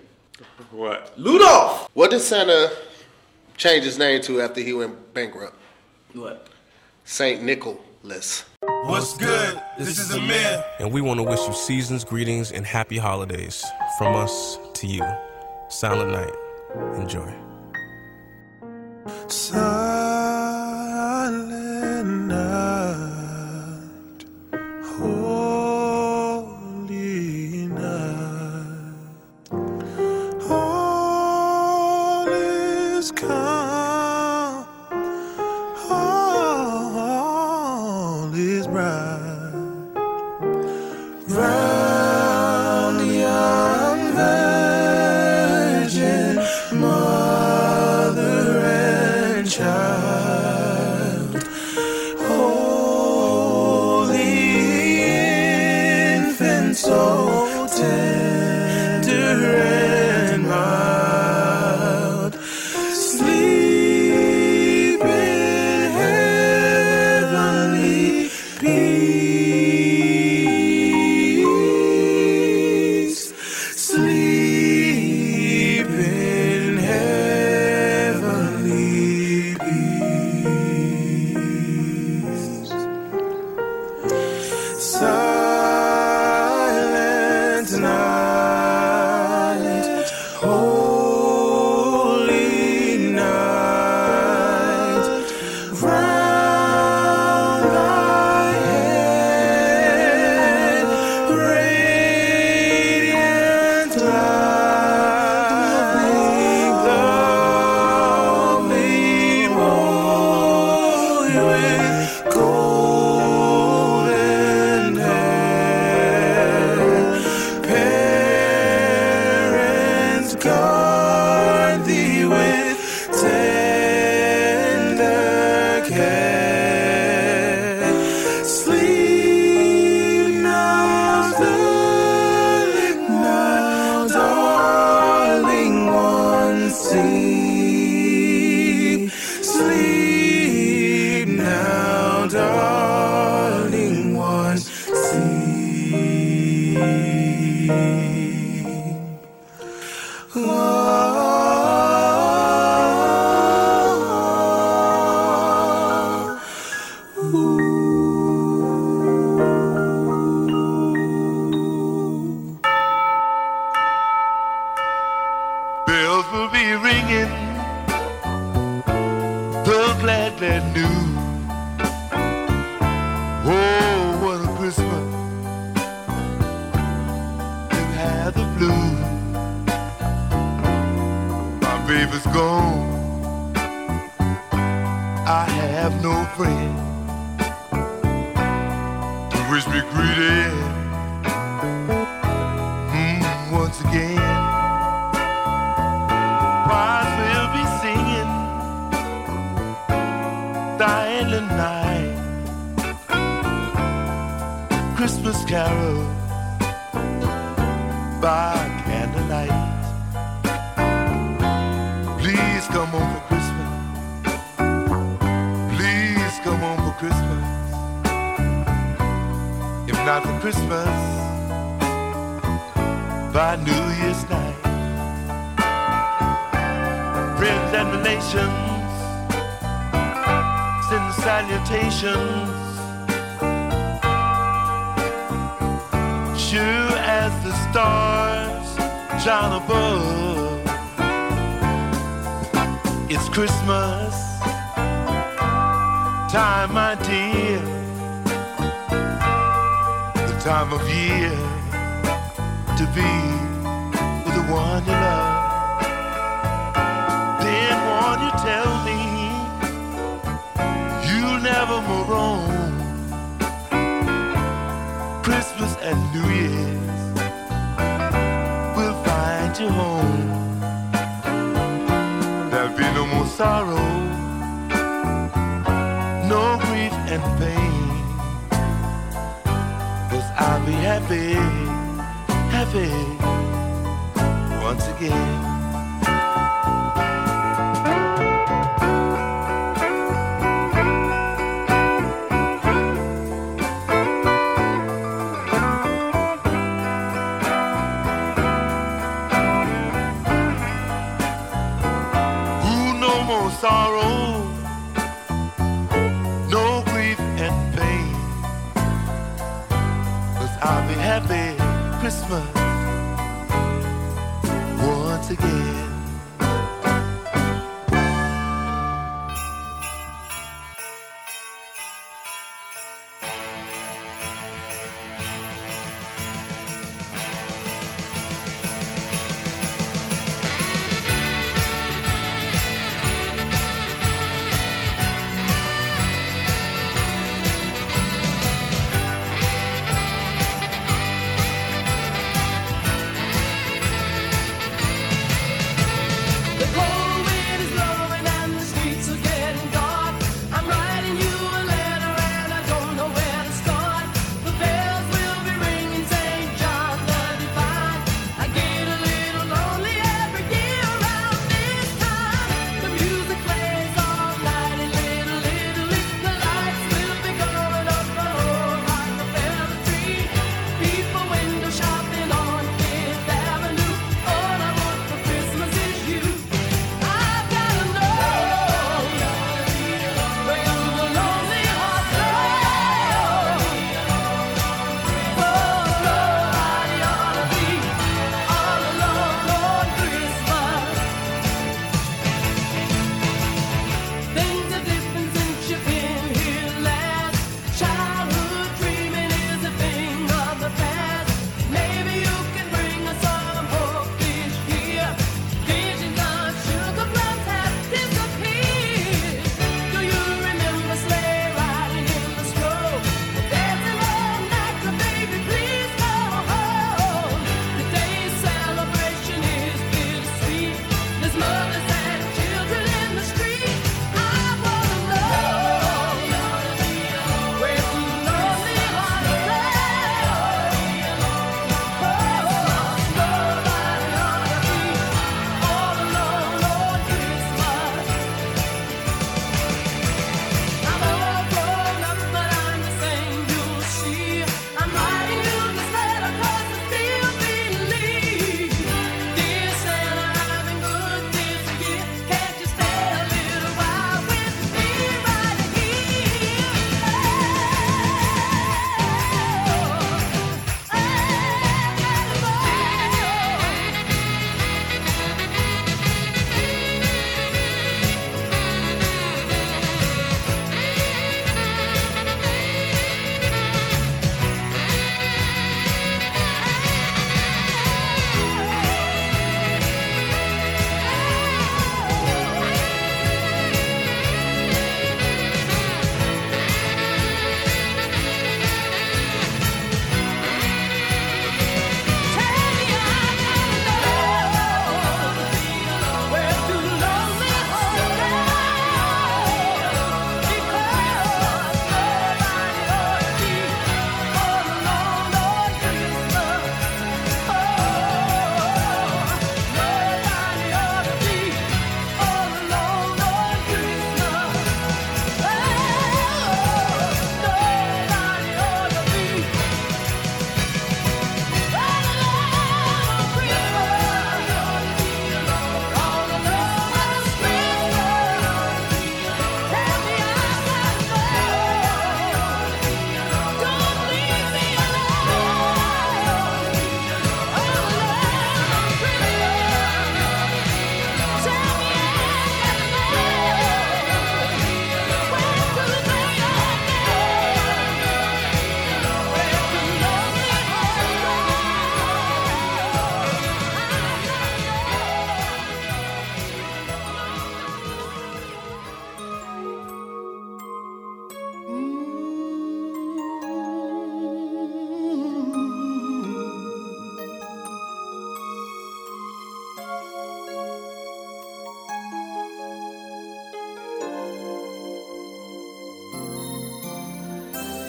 What? Ludolph! What did Santa change his name to after he went bankrupt? What? Saint Nicholas. What's good? This is Amir. And we want to wish you seasons, greetings, and happy holidays. From us to you. Silent Night. Enjoy. Silent night. Holy night. All is calm. bells will be ringing, the glad, glad news. Oh, what a Christmas, and have the blues. My baby's gone, I have no friend to wish me greeting once again. Choirs will be singing dying the night Christmas carol by candlelight. Please come home for Christmas. Please come home for Christmas. If not for Christmas, by New Year's night. Friends and relations send salutations, sure as the stars shine above. It's Christmas time, my dear, the time of year to be with the one you love. Then won't you tell me you'll never move on? Christmas and New Year's will find you home. There'll be no more sorrow, no grief and pain, 'cause I'll be happy, happy once again. Sorrow, no grief and pain, 'cause I'll be happy Christmas once again.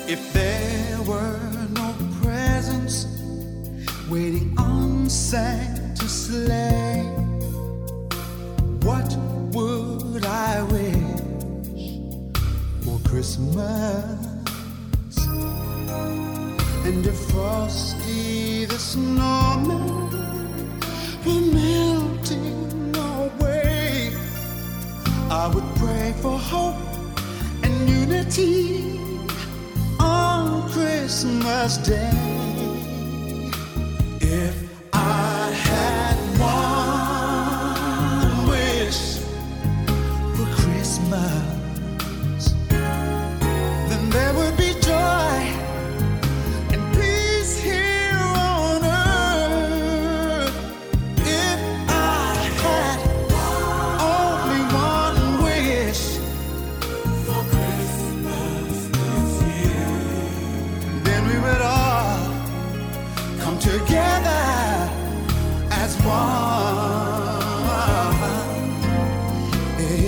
If there were no presents waiting on Santa's sleigh, what would I wish for Christmas? And if Frosty the Snowman were melting away, I would pray for hope and unity on Christmas Day. If I had one wish for Christmas, then there would be joy and peace here on earth. If I had only one wish for Christmas this year, then we would all come together as one.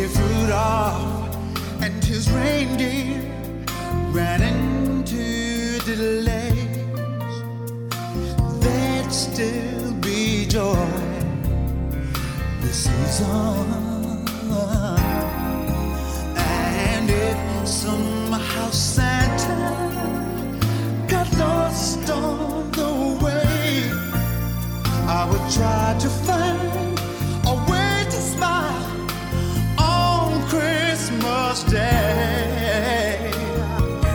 If Rudolph and his reindeer ran into delays, there'd still be joy this season. And if somehow Santa got lost on the way, I would try to find a way to smile on Christmas Day.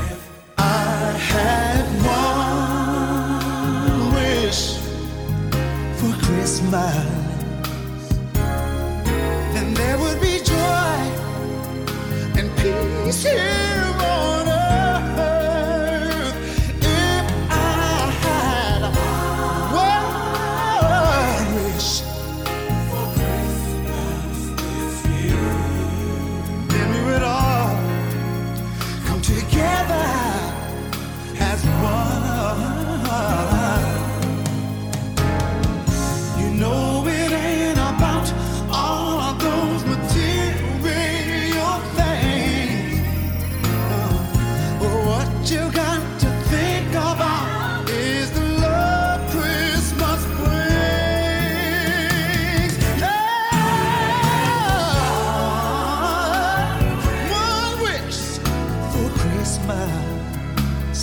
If I had one wish for Christmas, then there would be joy and peace here on earth. If I had one wish, for Christmas this year, then we would all come together as one. You know it ain't about all of those material things. What you got to think about is the love Christmas brings. One wish for Christmas,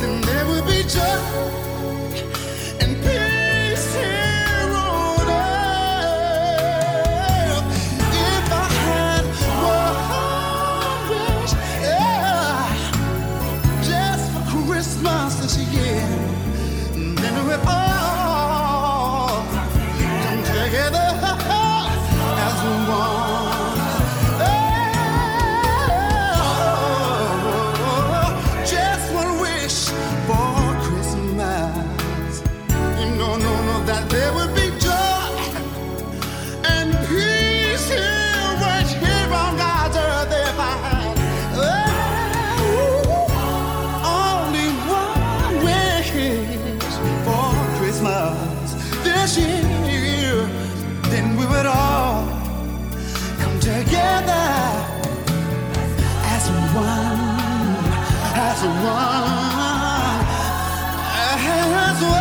then there will be joy and peace here on earth. If I had one wish, just for Christmas this year, then we would all come together as one. Oh, just one wish for Christmas. No, that there would be joy and peace here, right here on God's earth. If I had only one wish for Christmas this year, then we would all come together as one, as one, as one.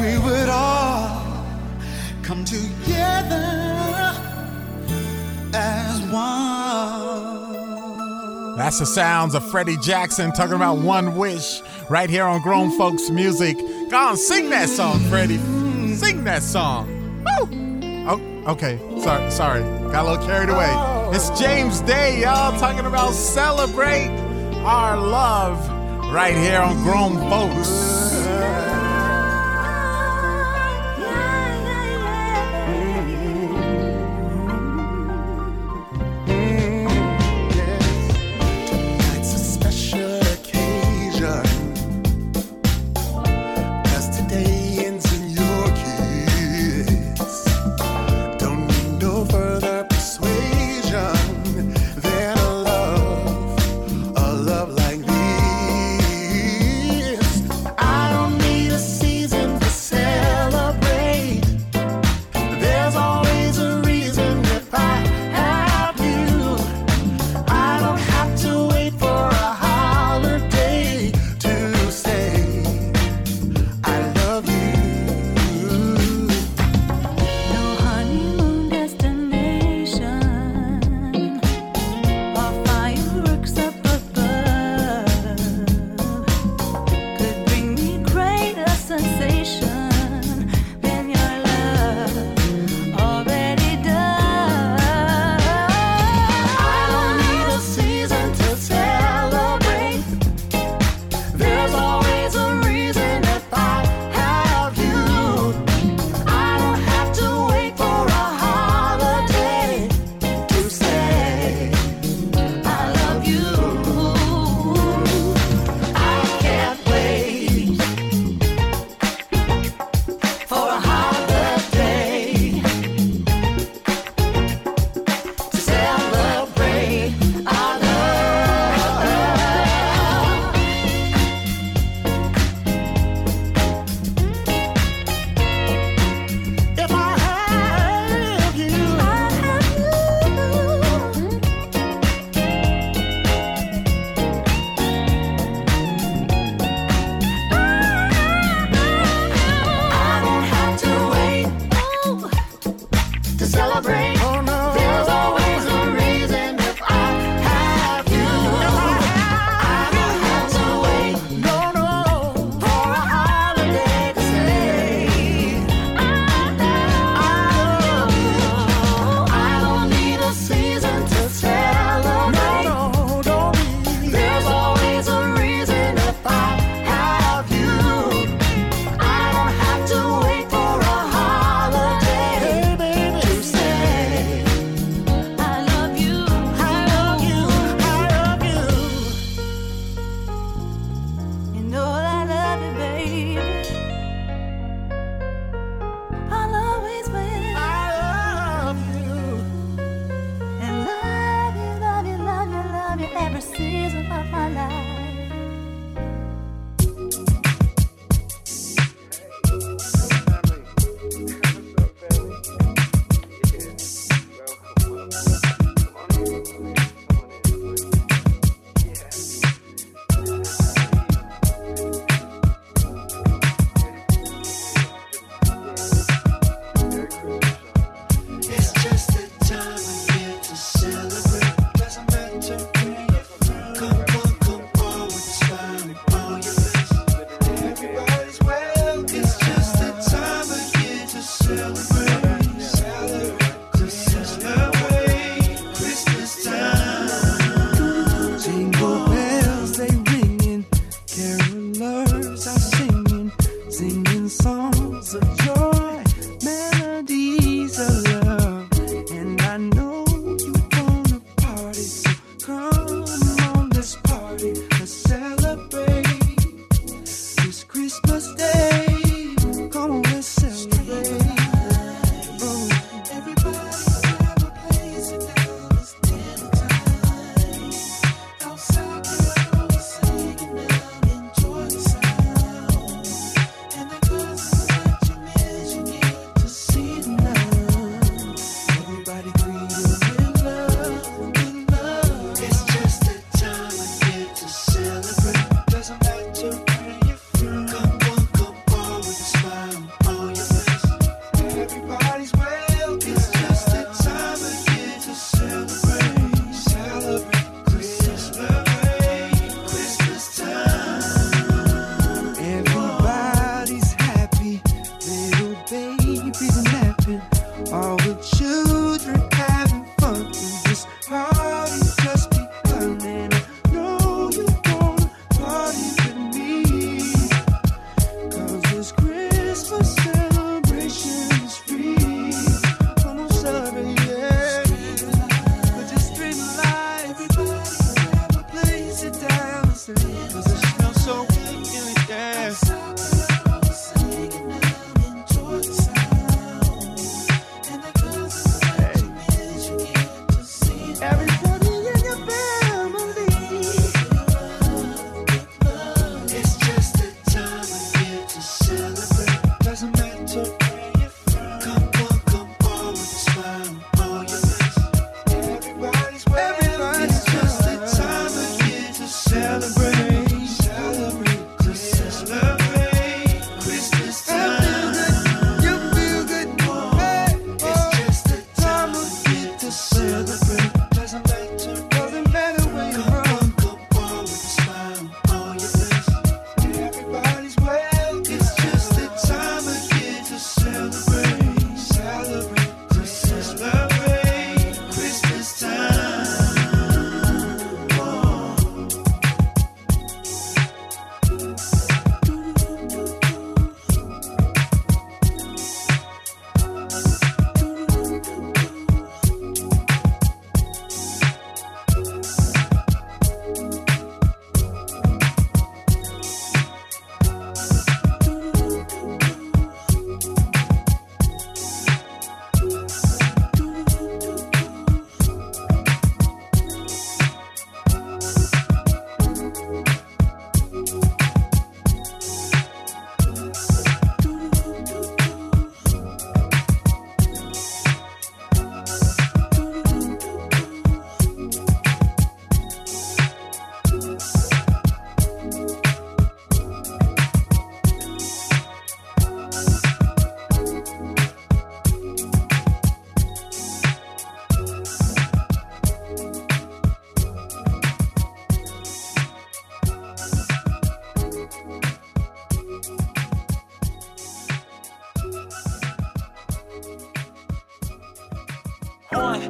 We would all come together as one. That's the sounds of Freddie Jackson talking about one wish right here on Grown Folks Music. Go on, sing that song, Freddie. Sing that song. Woo! Oh, okay. Sorry. Got a little carried away. It's James Day, y'all, talking about celebrate our love right here on Grown Folks. It's a special occasion, 'cause today ends in your kiss. Don't need no further persuasion than a love like this. I celebrate. Oh, no. There's always a reason if I have you. If I have you, that's a way. No, no. For a holiday to say, I love you. I don't need a season to celebrate. No, no, don't be. There's always a reason if I have you. I don't have to wait for a holiday, hey, baby, to say.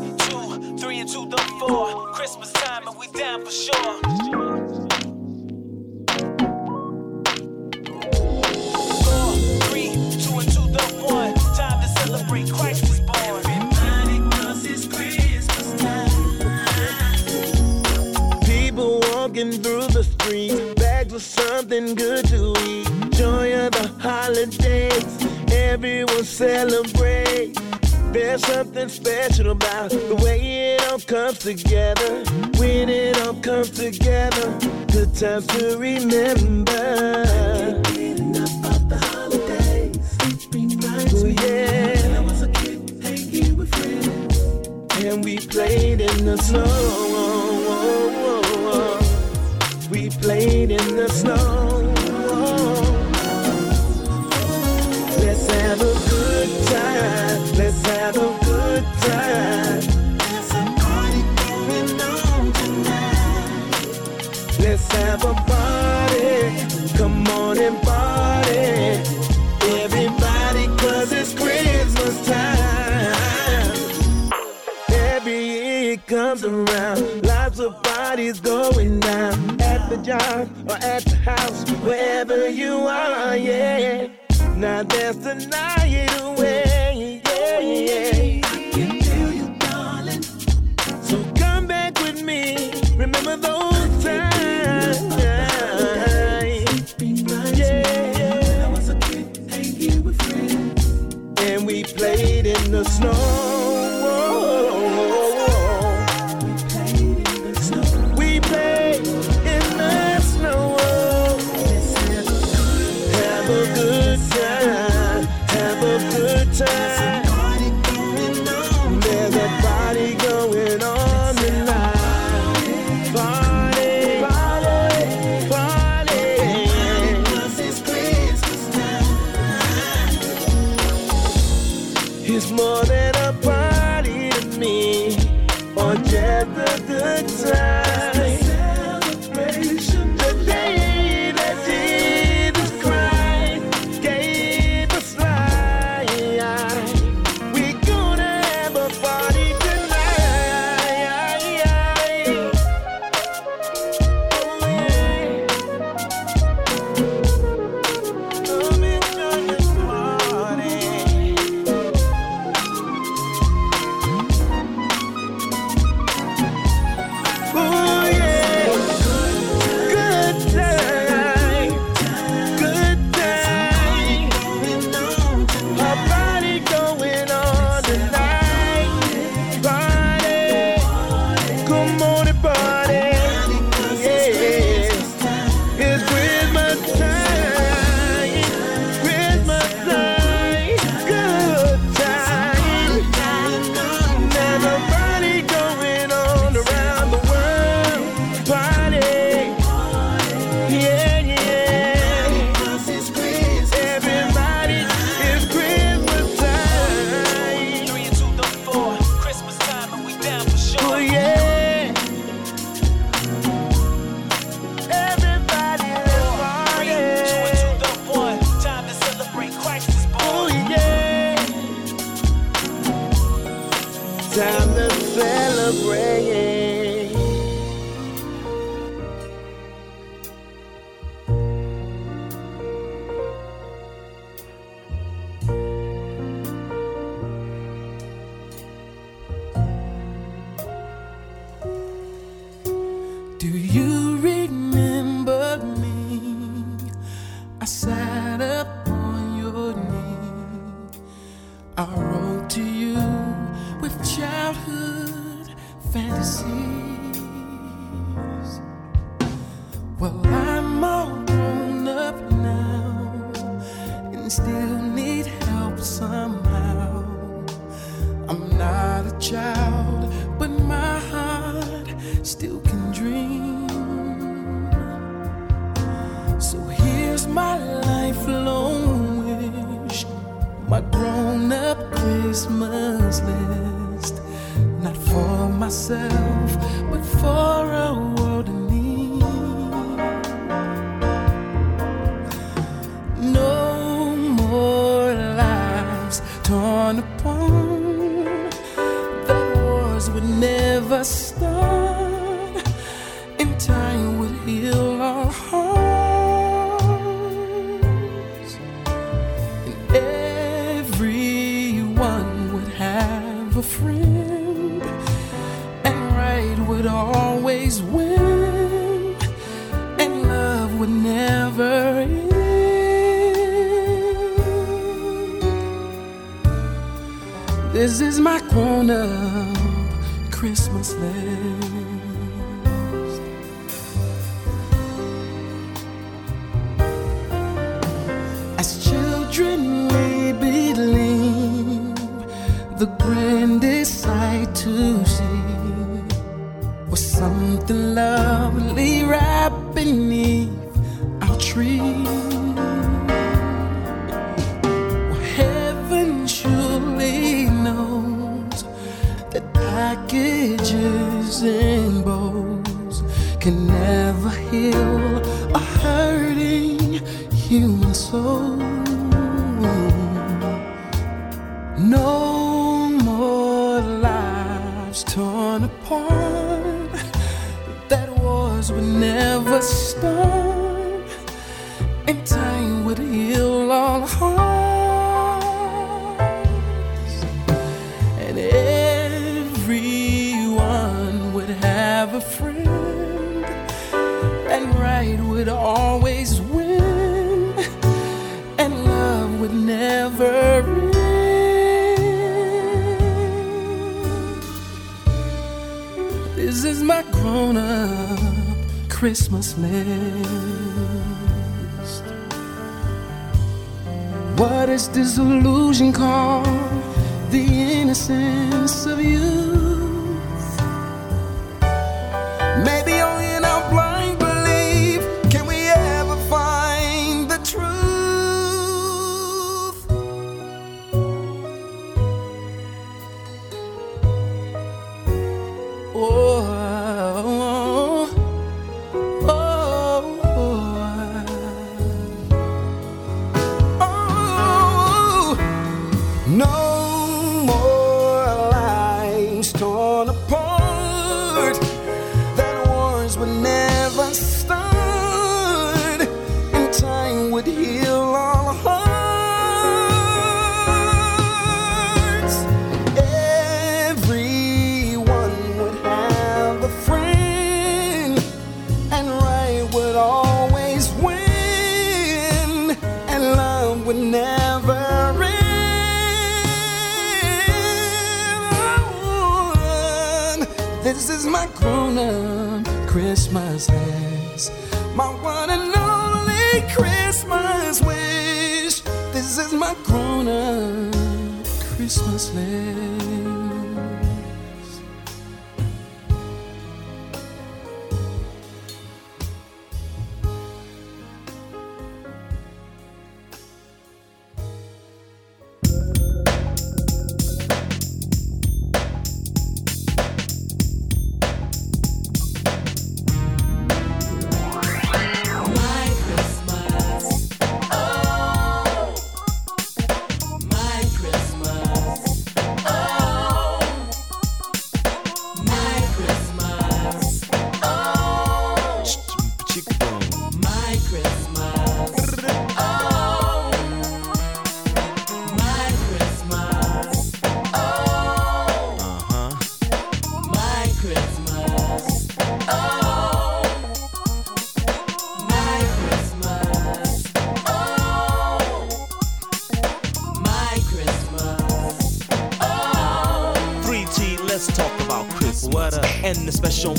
two, three and two, the four. Christmas time and we down for sure. People walking through the streets, bags with something good to eat. Joy of the holidays, everyone celebrate. There's something special about the way it all comes together. When it all comes together, good times to remember. And we played in the snow. We played in the snow. Let's have a good time. Let's have a good time. There's a party going on tonight. Let's have a party. Come on and party. Everybody, cause it's Christmas time. Comes around, lots of parties going down at the job or at the house, wherever you are, yeah. Now there's the night away, yeah, yeah. I can feel you, darling. So come back with me. Remember those times. Yeah. I was a kid hanging with friends, and we played in the snow. Torn upon the war would never stop, and time would heal our hearts, and everyone would have a friend, and right would always win, and love would never end. This is my grown-up Christmas list. As children we believe the grandest sight to see was something lovely wrapped beneath our tree. Packages and bows can never heal a hurting human soul. No more lives torn apart. That wars would never stop, and time would heal all hearts. A friend, and right would always win, and love would never end. This is my grown-up Christmas list. What is this illusion called? The innocence of you. Maybe only in our blind belief can we ever find the truth. Oh, oh, oh, oh. No more lives torn apart. Would never start, and time would heal all hearts. Everyone would have a friend, and right would always win, and love would never end. This is my grown-up Christmas wish, my one and only Christmas wish. This is my grown-up Christmas wish.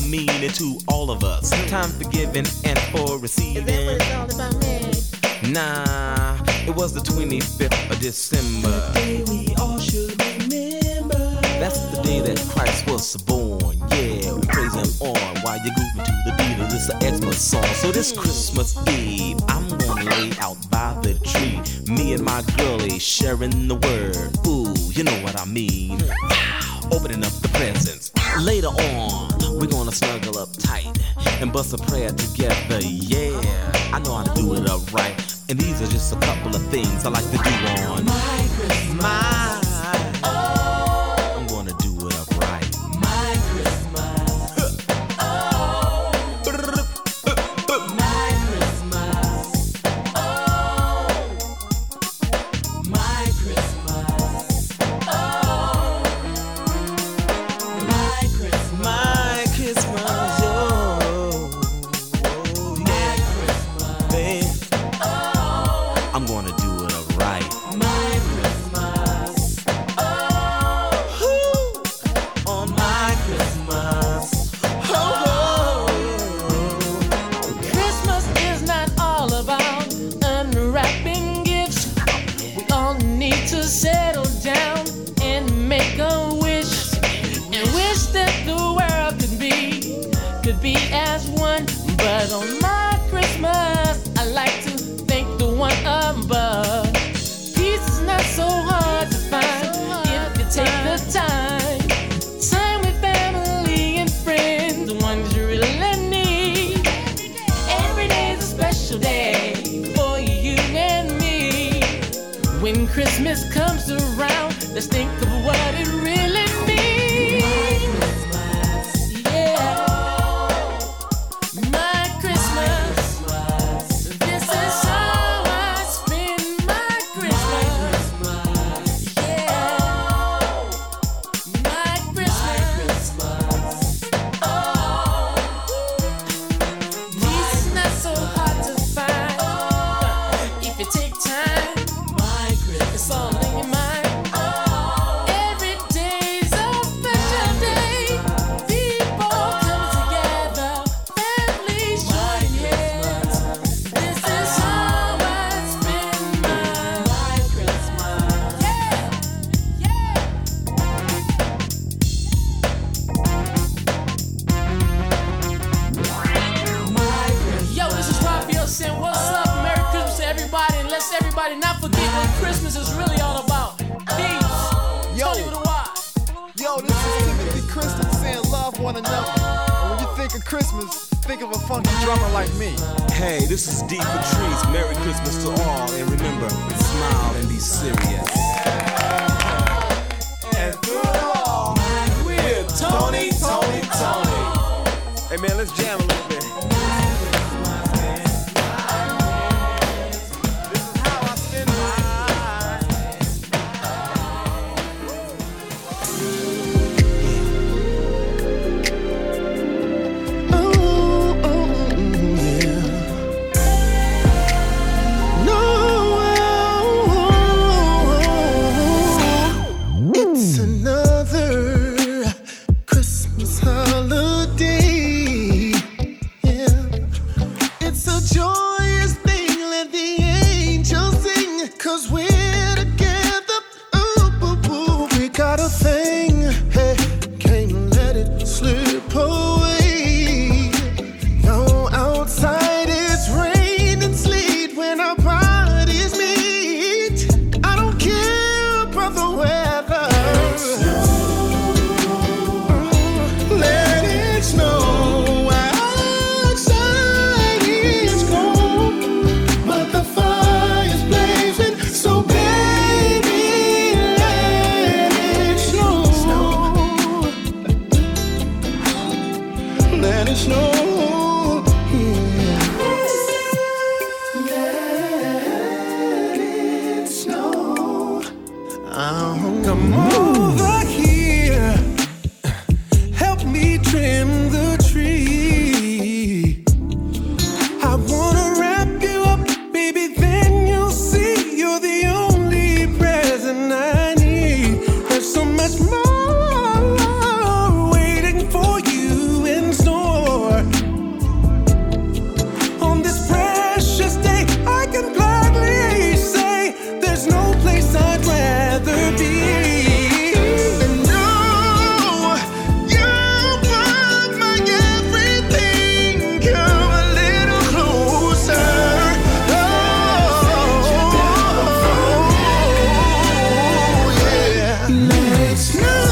Meaning to all of us. Time for giving and for receiving. Is that what it's all about, man? Nah, it was the 25th of December. The day we all should remember. That's the day that Christ was born. Yeah, we praise Him on while you're grooving to the beat of this Xmas song. So this Christmas Eve, I'm gonna lay out by the tree. Me and my girlie sharing the word. Ooh, you know what I mean. Opening up the presents. Later on, we're gonna snuggle up tight and bust a prayer together, yeah. I know how to do it up right, and these are just a couple of things I like to do on my Christmas. I'm gonna do it up right. My happy as one, but on my Christmas, I like to thank the one above. Peace is not so hard to find if you take the time. Time with family and friends, the ones you really need. Every day is a special day for you and me. When Christmas comes around, let's think of what it really means. No!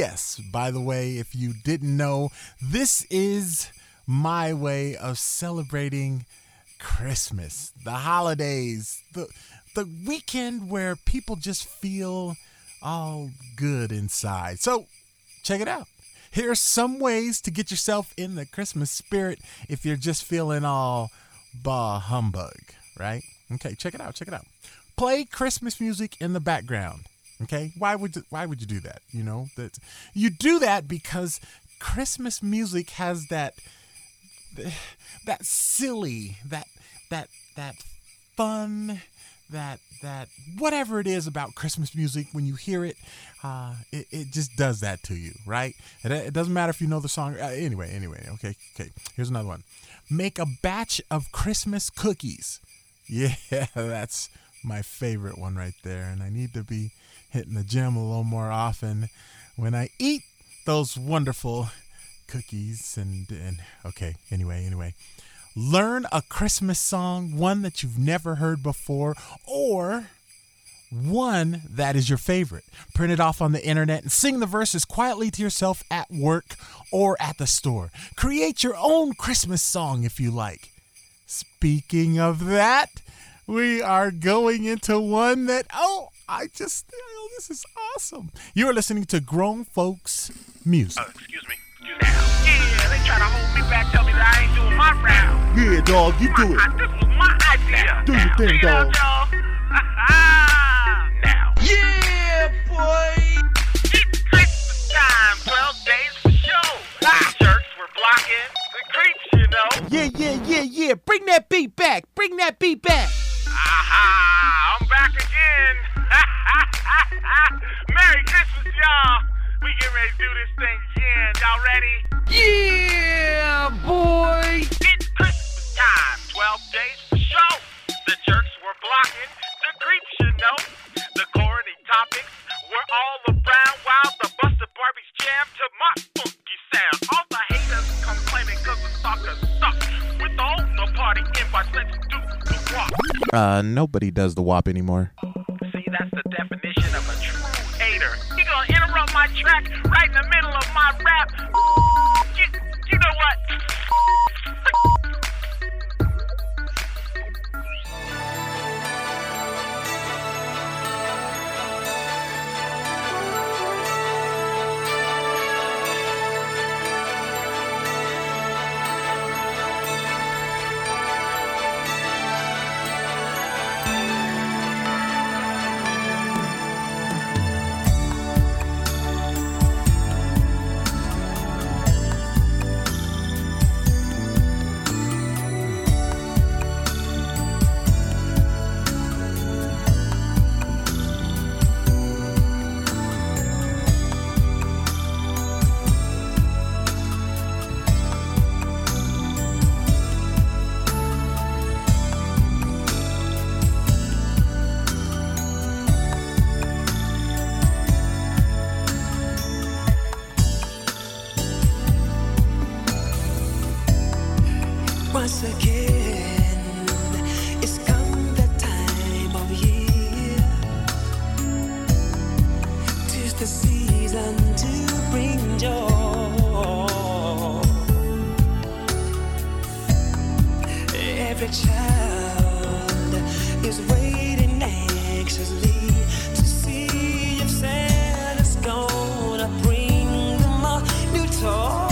yes, by the way, if you didn't know, this is my way of celebrating Christmas, the holidays, the weekend where people just feel all good inside. So check it out. Here's some ways to get yourself in the Christmas spirit if you're just feeling all bah humbug, right? Okay, check it out. Check it out. Play Christmas music in the background. Okay, why would you do that? You know that you do that because Christmas music has that silly, that fun, that whatever it is about Christmas music. When you hear it, it just does that to you, right? It doesn't matter if you know the song. Anyway, okay. Here's another one. Make a batch of Christmas cookies. Yeah, that's my favorite one right there, and I need to be hitting the gym a little more often when I eat those wonderful cookies. And okay, anyway, learn a Christmas song, one that you've never heard before, or one that is your favorite. Print it off on the internet and sing the verses quietly to yourself at work or at the store. Create your own Christmas song if you like. Speaking of that, we are going into one that, this is awesome. You are listening to Grown Folks Music. Excuse me. Yeah, they try to hold me back, tell me that I ain't doing my round. Yeah, dog, you do it. This was my idea. Do your thing, dog. Now. Yeah, boy. It's Christmas time, 12 days for show. Shirts were blocking the creeps, you know. Yeah. Bring that beat back. Aha, I'm back again. Merry Christmas, y'all. We getting ready to do this thing again. Y'all ready? Yeah, boy. It's Christmas time, 12 days for show. The jerks were blocking the creeps, you know. The corny topics were all around while the busted Barbies jammed to my funky sound. All the haters complaining because the stalkers suck. With all the party invites, let's do the walk. Nobody does the WAP anymore. See, that's the definition of a true hater. He gonna interrupt my track right in the middle of my rap. You know what? Once again, it's come the time of year. 'Tis the season to bring joy. Every child is waiting anxiously to see if Santa's gonna bring them a new toy.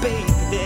Baby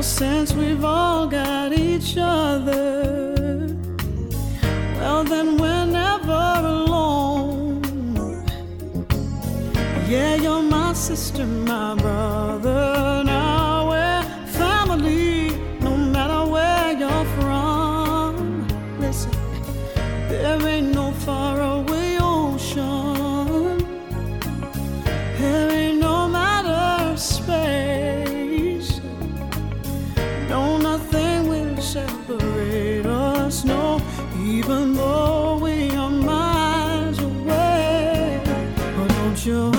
Oh, since we've all got each other, well, then we're never alone. Yeah, you're my sister, my brother. Now we're family, no matter where you're from. Listen, there ain't no faraway ocean. There ain't no matter of space. No, nothing will separate us. No, even though we are miles away. Oh, don't you?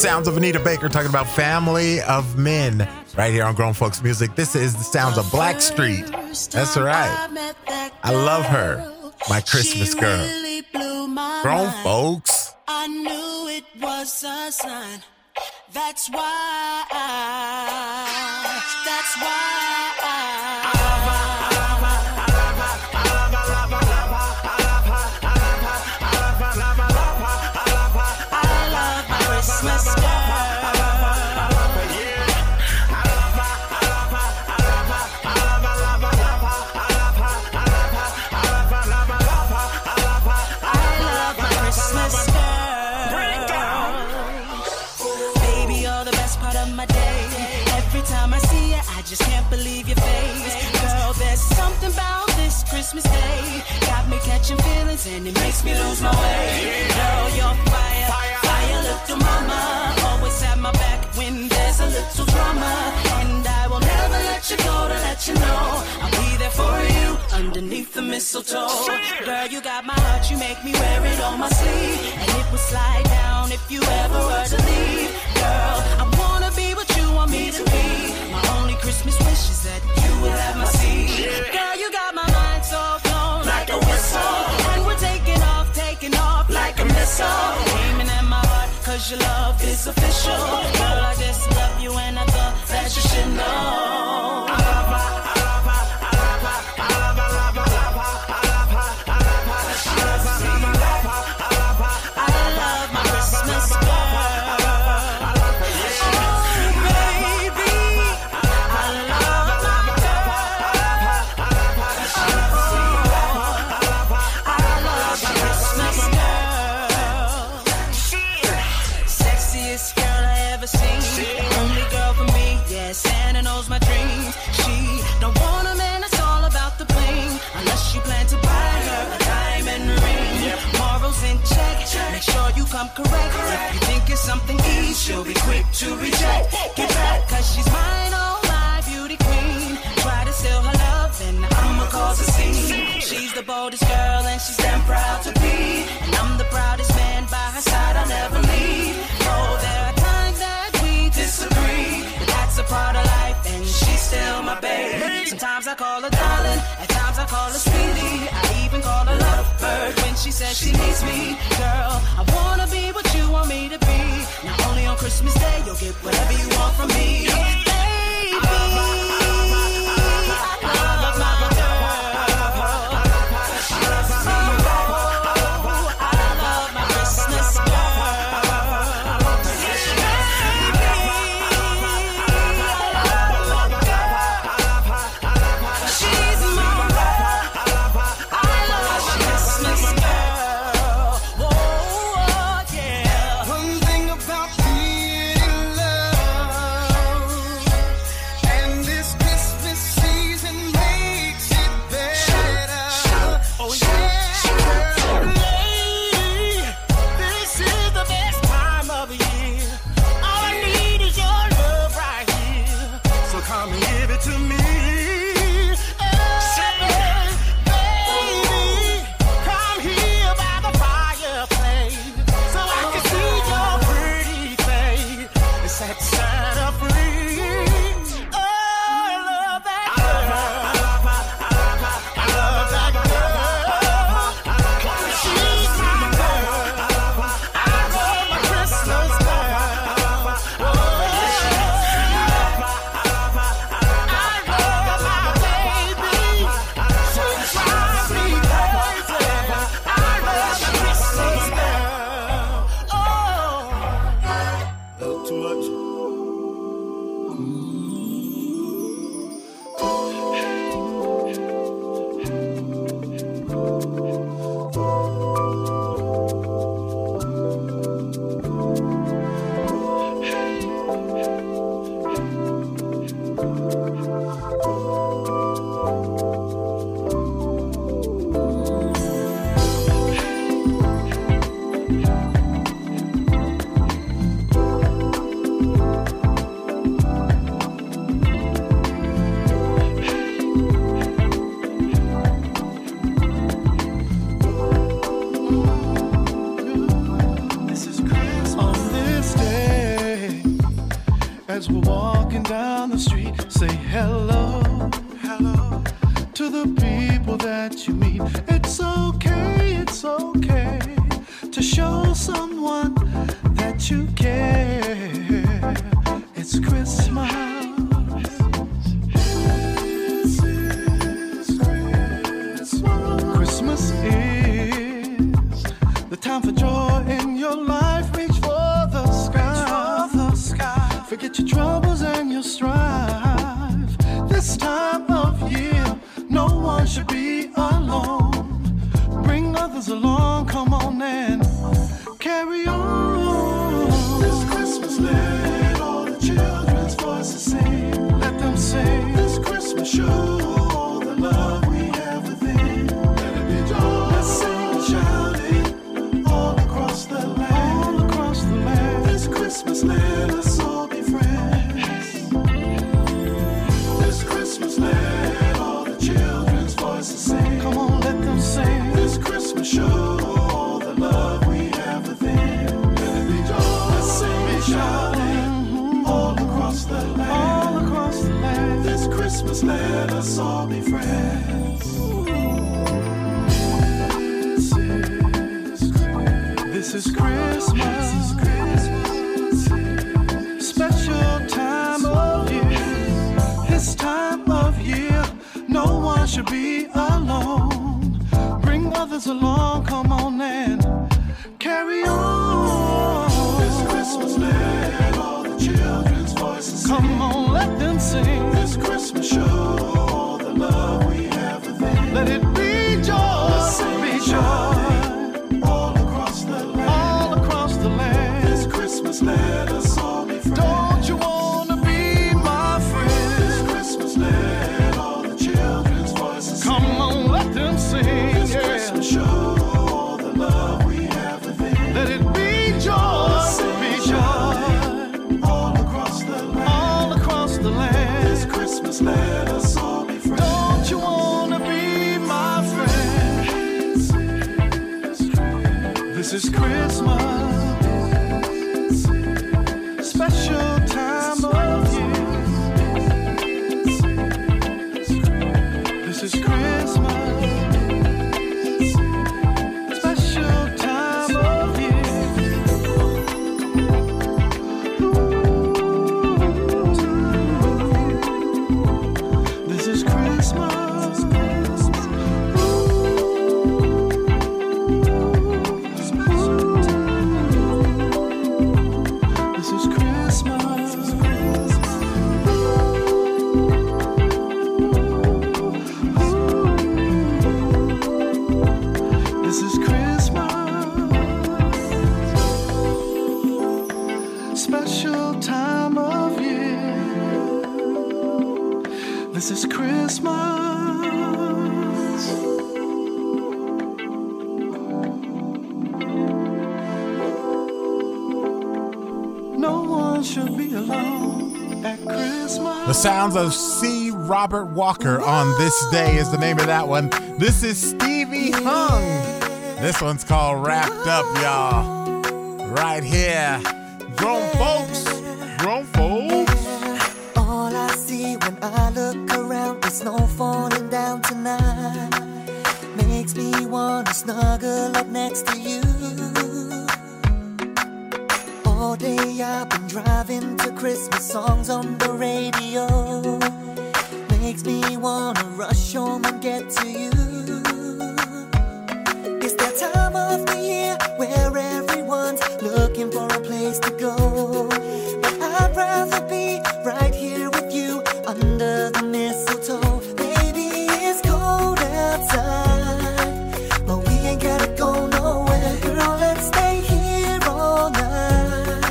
Sounds of Anita Baker talking about Family of Men right here on Grown Folks Music. This is the sounds of Blackstreet. That's right. I love her, my Christmas girl. Grown Folks. I knew it was a sign. That's why just can't believe your face, girl. There's something about this Christmas day, got me catching feelings and it makes me lose my way. Girl, you're fire, fire little mama, always at my back when there's a little drama, and I will never let you go to let you know I'll be there for you underneath the mistletoe. Girl, you got my heart, you make me wear it on my sleeve, and it would slide down if you ever were to leave. Girl, I wanna be what you want me to be. Christmas wishes that you would have my seat. Yeah. Girl, you got my mind so blown like a whistle. And we're taking off like a missile. Aiming at my heart, cause your love is official. Girl, I just love you and I thought that you should know. I love her, I love her, I love her, I love her, I love her, I love her, I love her, I love her, I love her, I love her, I love my Christmas girl. Santa knows my dreams. She you come correct. If you think it's something easy, she'll be quick to reject. Get back, cause she's mine, oh my beauty queen. Try to steal her love and I'ma cause a scene. She's the boldest girl and she's damn proud to be. And I'm the proudest man by her side, I'll never leave. Oh, there are times that we disagree, but that's a part of life and she's still my babe. Sometimes I call her darling, at times I call her sweetie. I even call her lovebird when she says she needs me. Girl, I wanna be what you want me to be. Now only on Christmas Day you'll get whatever you want from me. Baby, come on, let them sing. This Christmas show. This is Christmas, special time of year. This is Christmas, special time of year. This is Christmas. This is Christmas. No one should be alone at Christmas. The sounds of C. Robert Walker on This Day is the name of that one. This is Stevie Hung. This one's called Wrapped Up, y'all. Right here. Grown folks. Grown folks. All I see when I look snow falling down tonight makes me want to snuggle up next to you. All day I've been driving to Christmas songs on the radio. Makes me want to rush home and get to you. It's that time of the year where everyone's looking for a place to go. But I'd rather be right here with you under the mistletoe. Baby, it's cold outside, but we ain't gotta go nowhere. Girl, let's stay here all night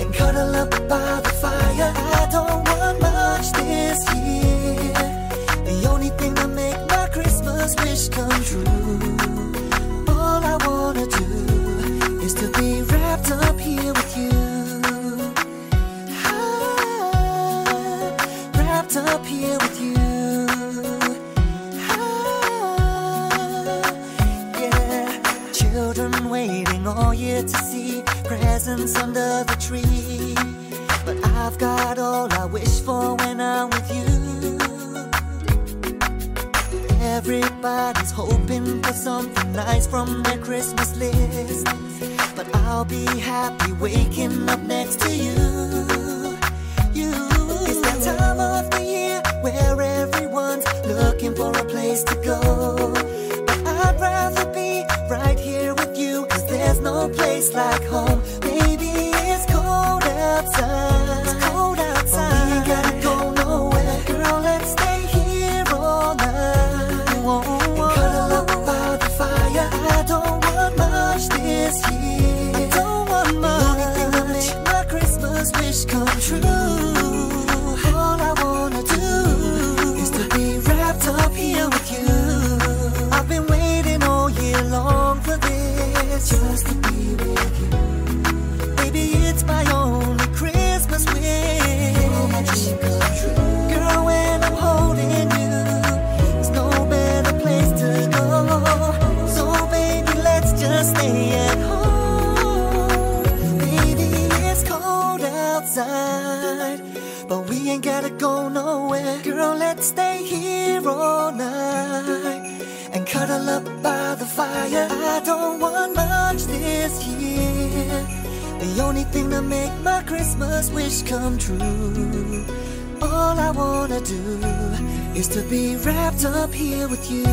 and cuddle up by the fire. I don't want much this year. The only thing that make my Christmas wish come true. All I wanna do is to be wrapped up here with you. Up here with you, ah, yeah. Children waiting all year to see presents under the tree, but I've got all I wish for when I'm with you. Everybody's hoping for something nice from their Christmas list, but I'll be happy waking up next to you. It's that time of the year where everyone's looking for a place to go. But I'd rather be right here with you, 'cause there's no place like home. Baby, it's cold outside. It's cold outside. But we ain't gotta go nowhere. Girl, let's stay here all night. Whoa, whoa. And cuddle up by the fire. I don't want much this year. I don't want much. The only thing that makes my Christmas wish come true. Up here with you. I've been waiting all year long for this, just to be with you. Baby, it's my only Christmas wish. Girl, when I'm holding you, there's no better place to go. So baby, let's just stay at home. Baby, it's cold outside, but we ain't gotta go nowhere. Girl, let's stay here all night and cuddle up by the fire. I don't want much this year. The only thing that make my Christmas wish come true. All I wanna do is to be wrapped up here with you.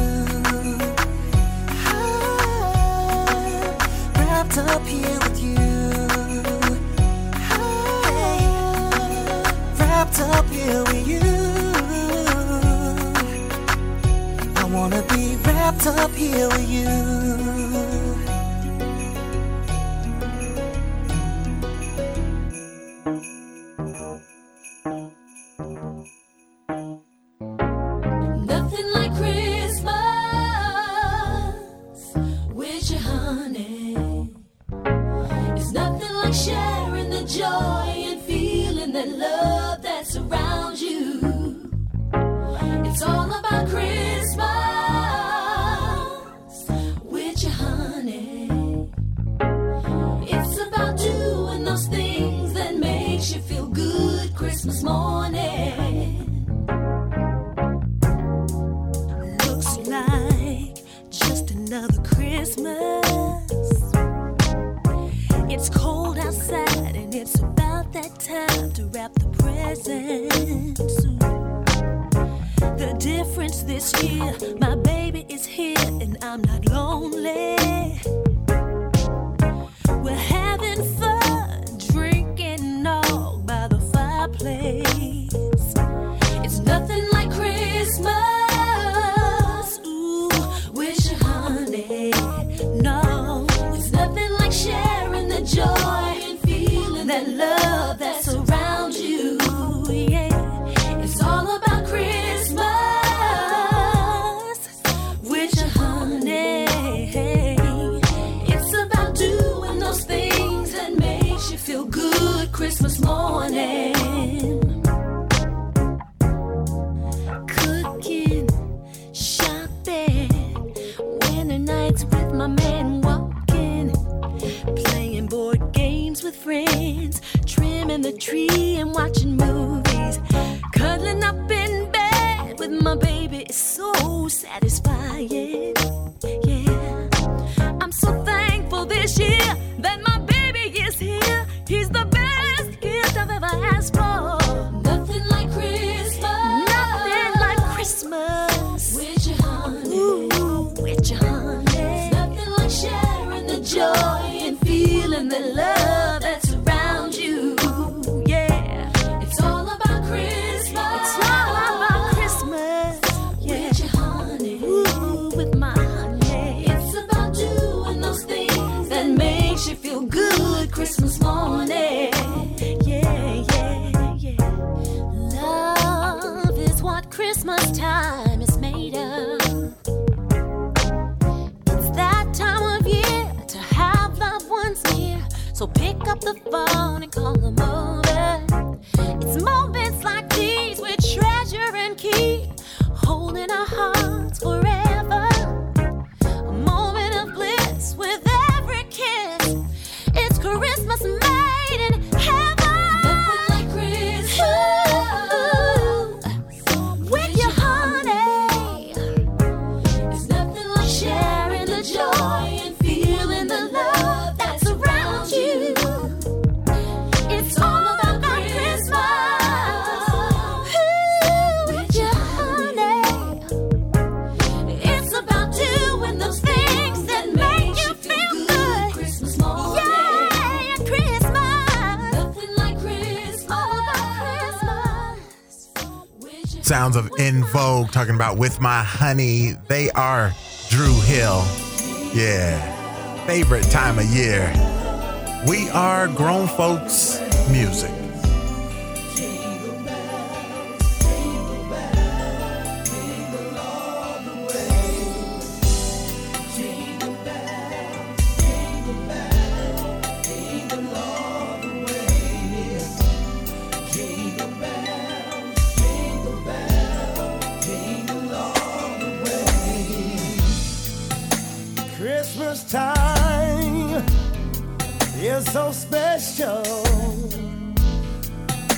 Ah, wrapped up here with you. Wrapped up here with you. I wanna be wrapped up here with you. Nothing like Christmas with your honey. It's nothing like sharing the joy and feeling that love around you. It's all about Christmas. another Christmas. It's cold outside and it's about that time to wrap the presents. The difference this year, my baby is here and I'm not lonely. We're having fun, drinking and all by the fireplace. It's nothing like Christmas. Joy and feeling that love that's around you, yeah. It's all about Christmas with your honey. It's about doing those things that makes you feel good Christmas morning. Cooking, shopping, winter nights with my man walking, playing board games with friends, trimming the tree and watching movies, cuddling up in bed with my baby is so satisfying. Yeah, I'm so thankful this year that my baby is here. He's the best gift I've ever asked for. Nothing like Christmas. Nothing like Christmas. With your honey. Ooh, with your honey. There's nothing like sharing the joy. Feeling the love that's around you, yeah. It's all about Christmas. It's all about Christmas, yeah. With your honey. Ooh, with my honey. It's about doing those things that makes you feel good Christmas morning. Yeah, yeah, yeah. Love is what Christmas time is made of. It's that time of year to have loved ones near, so pick up the phone and call them over. It's moments like these we treasure and keep, holding our hearts forever. A moment of bliss with every kiss. It's Christmas made in heaven. Nothing like Christmas. Ooh, with your honey. There's nothing like sharing the joy and feeling the love that's around you. It's all about Christmas. Ooh, with your honey. It's about doing those things that make you feel good Christmas morning. Yeah, Christmas. Nothing like Christmas. All about Christmas. Sounds of In Vogue talking about With My Honey. They are Dru Hill. Yeah. Favorite time of year. We are Grown Folks Music. Christmas time is so special.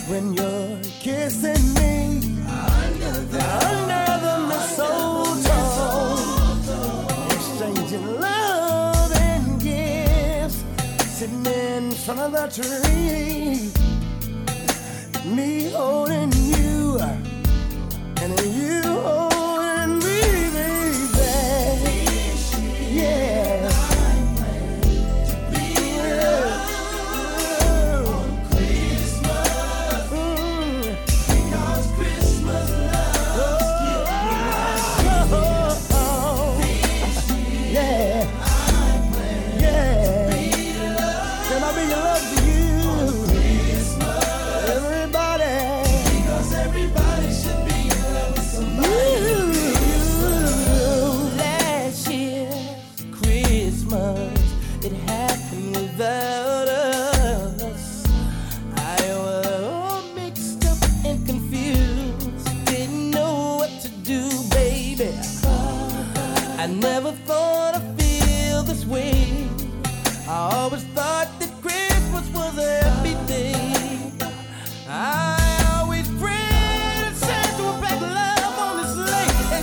When you're kissing me under the mistletoe, exchanging love and gifts, sitting in front of the tree, me holding you and you holding.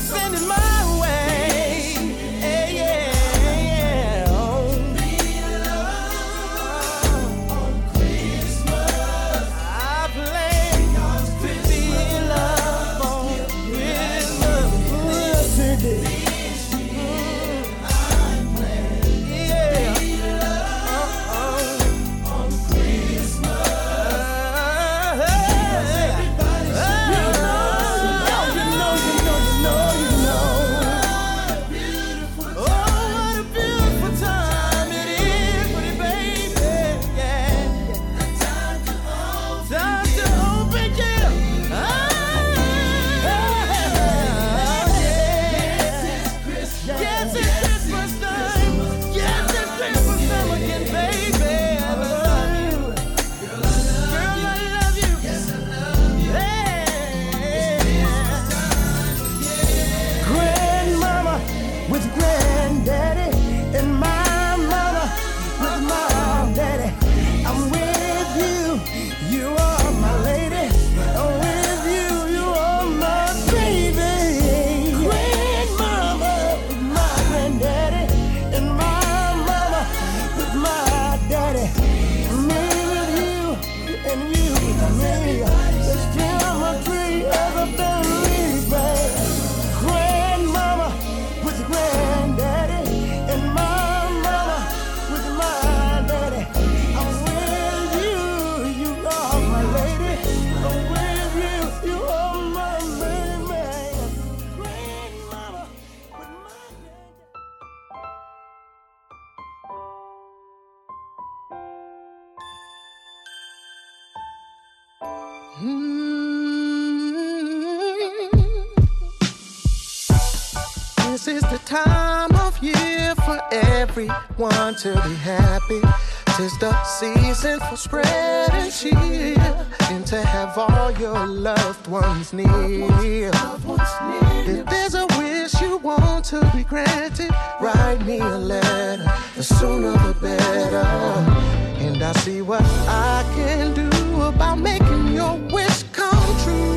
Send it my way, hey, yeah. This is the time of year for everyone to be happy. Tis the season for spread and cheer, and to have all your loved ones near. If there's a wish you want to be granted, write me a letter, the sooner the better. And I'll see what I can do about making your wish come true.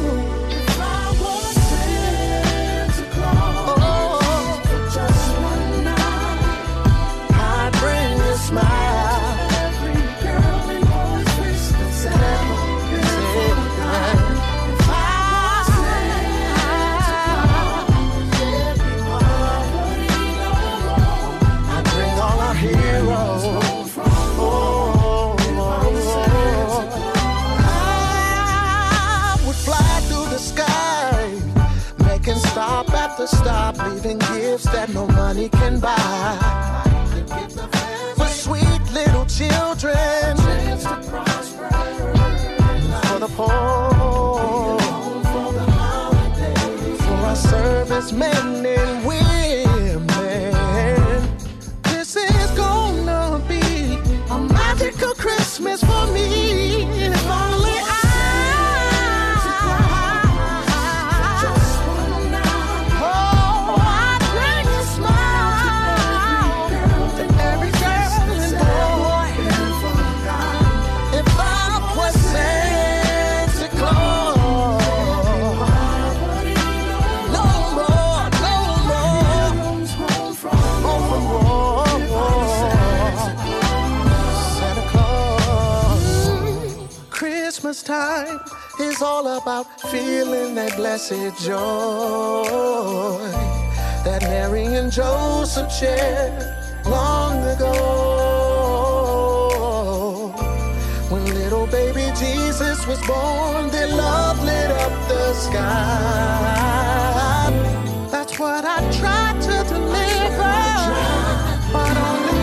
Stop after stop, leaving gifts that no money can buy. For sweet little children, for the poor, for our servicemen and women. This is gonna be a magical Christmas for me. If only I time is all about feeling that blessed joy that Mary and Joseph shared long ago. When little baby Jesus was born, their love lit up the sky. That's what I tried to deliver, but only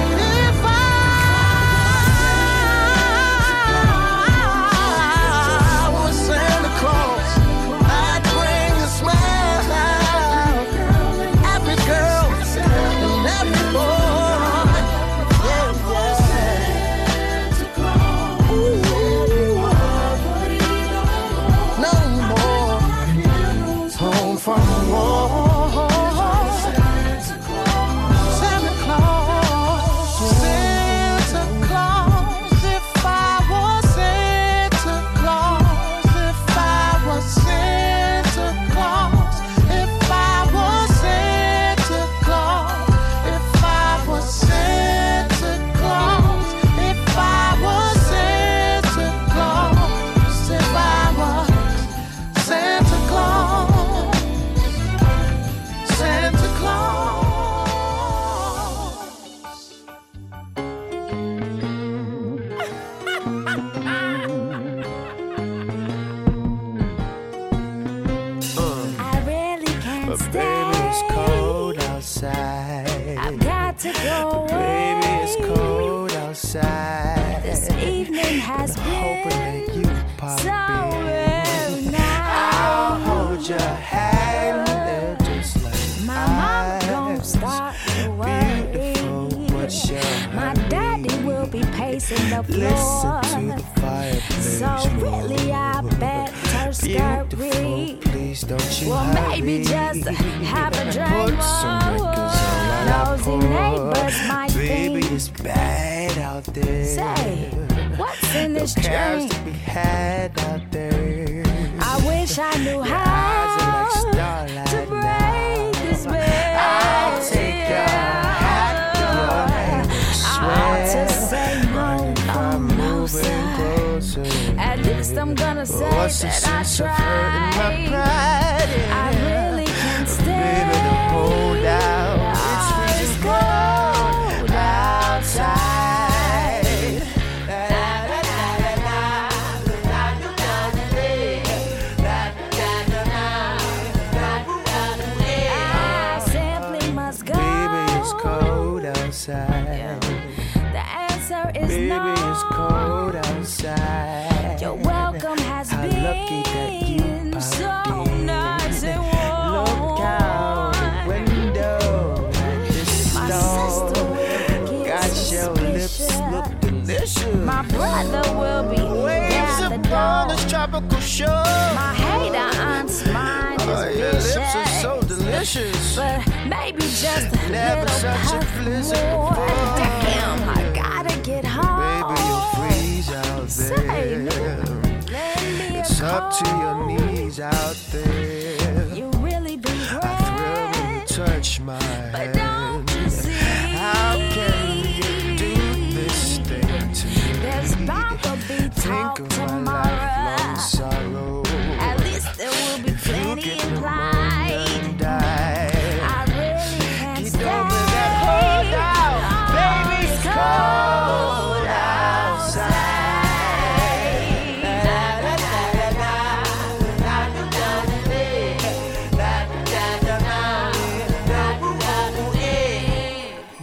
listen to the fireplace. So really I better skirt read. Please don't you well, hurry. Maybe just have a drink more. Some records on neighbors might baby, think. It's bad out there. Say, what's in this drink? To be had out there. I wish I knew your how eyes are like to break now. This bed. I'll take your hat and your hand. Swear. At least I'm gonna say that I tried. I really can't stand it. It's cold outside. I simply must go. Baby, it's cold outside. The answer is no. Baby, it's cold outside. Your welcome has been see that you are so nice and warm. Look out the window at the store. Got your lips look delicious. My brother will be waves upon this tropical shore. My hater aunt's mine is your lips are so delicious. But maybe just a never little such puff a blizzard more. Damn, I gotta get home. Baby, you'll freeze out there. Say, it's up to your knees out there. You really be great. I thrill when you touch my hand. But don't you see? How can you do this thing to me? There's bound to be talk think of my lifelong sorrow. At least there will be plenty implied. I really can't keep stay. Over that hold out. Baby, it's cold outside.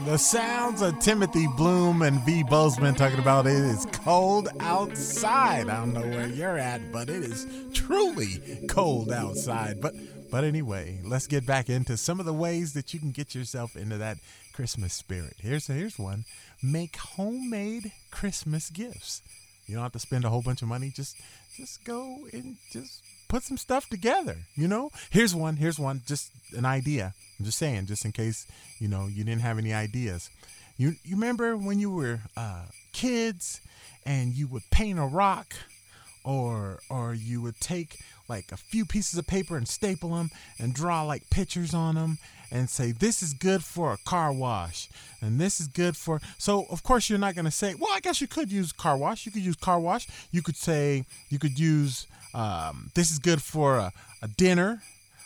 The sounds of Timothy Bloom and V. Bozeman talking about it is cold outside. I don't know where you're at, but it is truly cold outside. But anyway, let's get back into some of the ways that you can get yourself into that Christmas spirit. Here's one. Make homemade Christmas gifts. You don't have to spend a whole bunch of money. Just go and just put some stuff together, you know? Here's one, just an idea. I'm just saying, just in case, you know, you didn't have any ideas. You remember when you were kids and you would paint a rock or you would take like a few pieces of paper and staple them and draw like pictures on them and say, this is good for a car wash and this is good for. So of course you're not going to say, well, I guess you could use car wash. You could say, you could use, this is good for a dinner,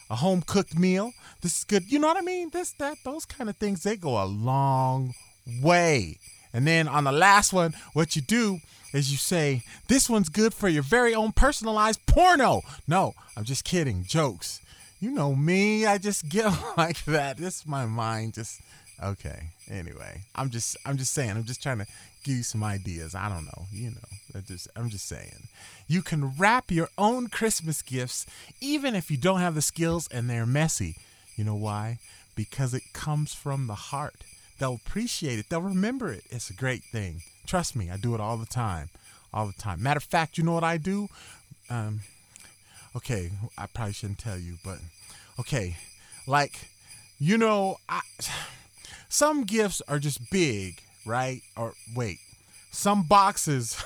a home cooked meal. This is good. You know what I mean? Those kind of things, they go a long way. And then on the last one, what you do is you say, this one's good for your very own personalized porno. No, I'm just kidding. Jokes. You know me. I just get like that. This my mind just, okay. Anyway, I'm just saying, I'm just trying to give you some ideas. I don't know. You know, I'm just saying you can wrap your own Christmas gifts, even if you don't have the skills and they're messy. You know why? Because it comes from the heart. They'll appreciate it. They'll remember it. It's a great thing. Trust me, I do it all the time. All the time. Matter of fact, you know what I do? Okay, I probably shouldn't tell you, but okay. Like, you know, some gifts are just big, right? Or wait, some boxes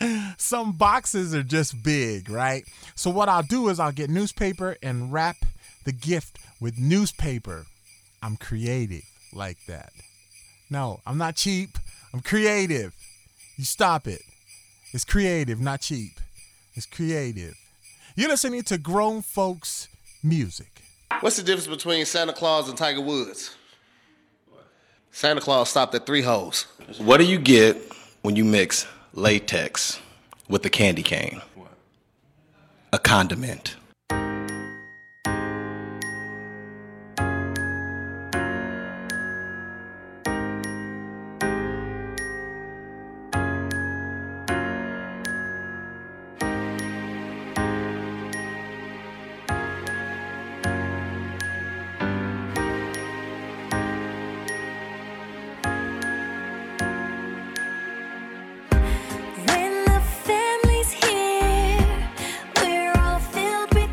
are just big, right? So what I'll do is I'll get newspaper and wrap the gift with newspaper. I'm creative like that. No, I'm not cheap. I'm creative. You stop it. It's creative, not cheap. It's creative. You're listening to Grown Folks Music. What's the difference between Santa Claus and Tiger Woods? What? Santa Claus stopped at 3 holes. What do you get when you mix latex with a candy cane? What? A condiment. When the family's here, we're all filled with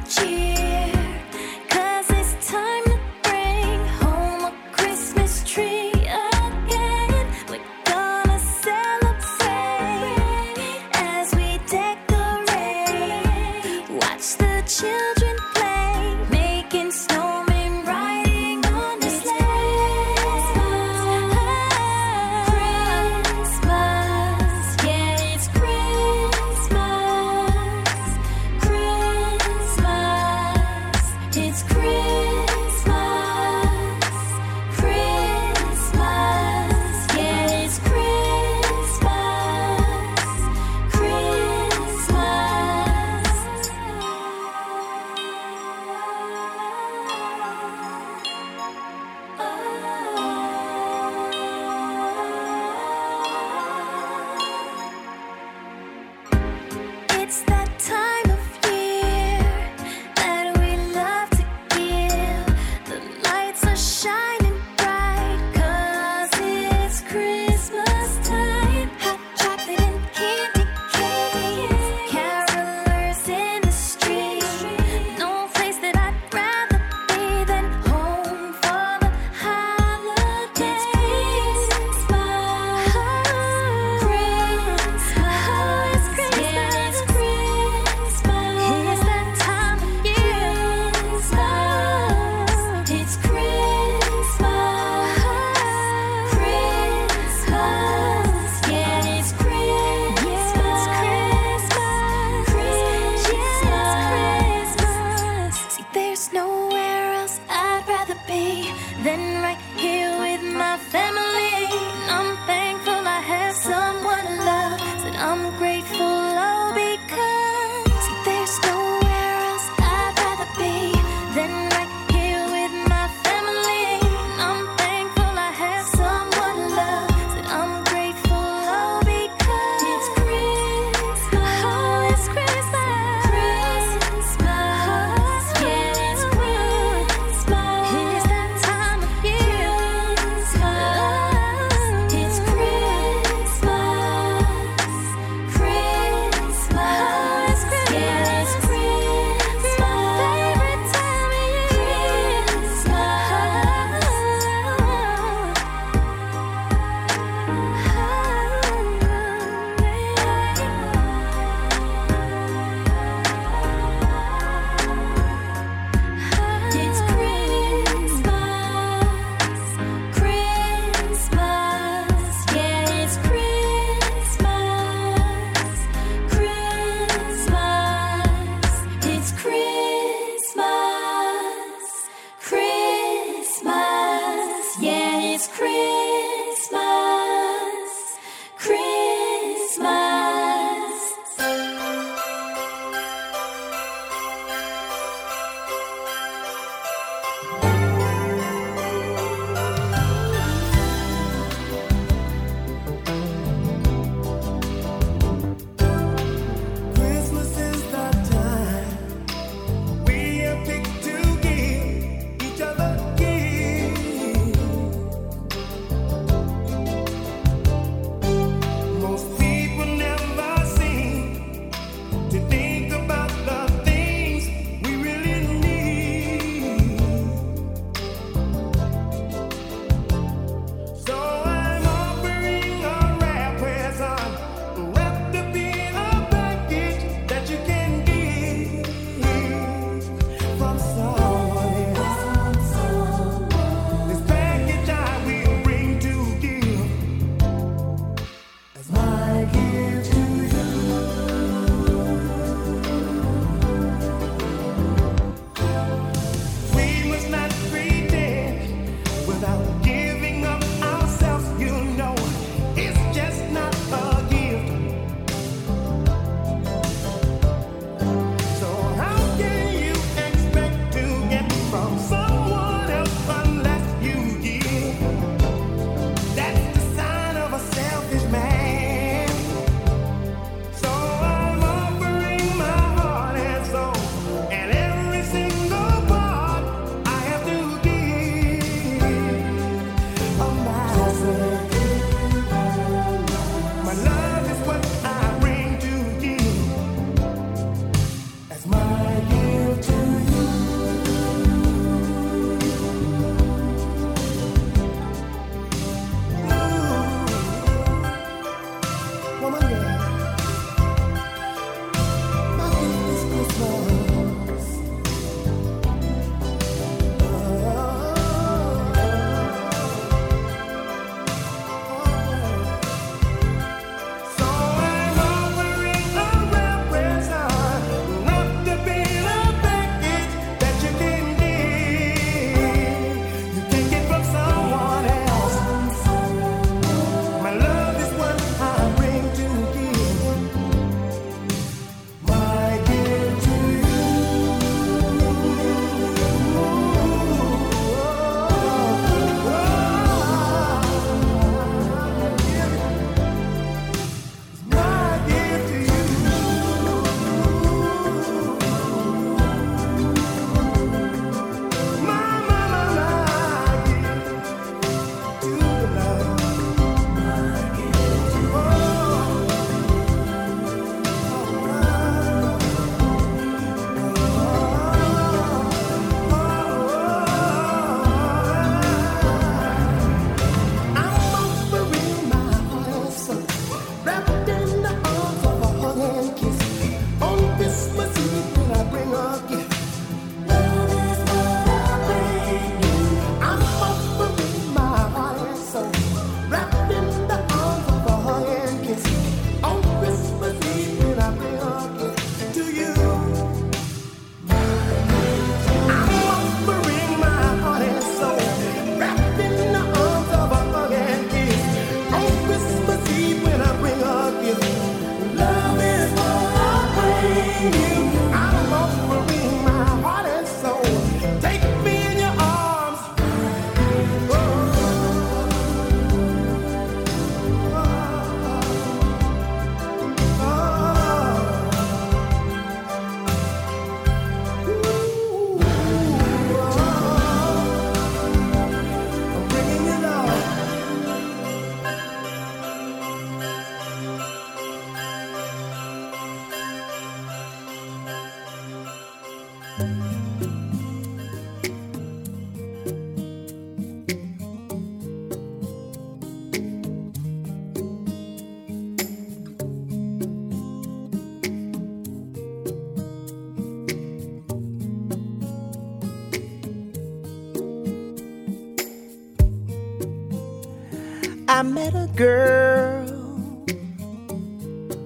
I met a girl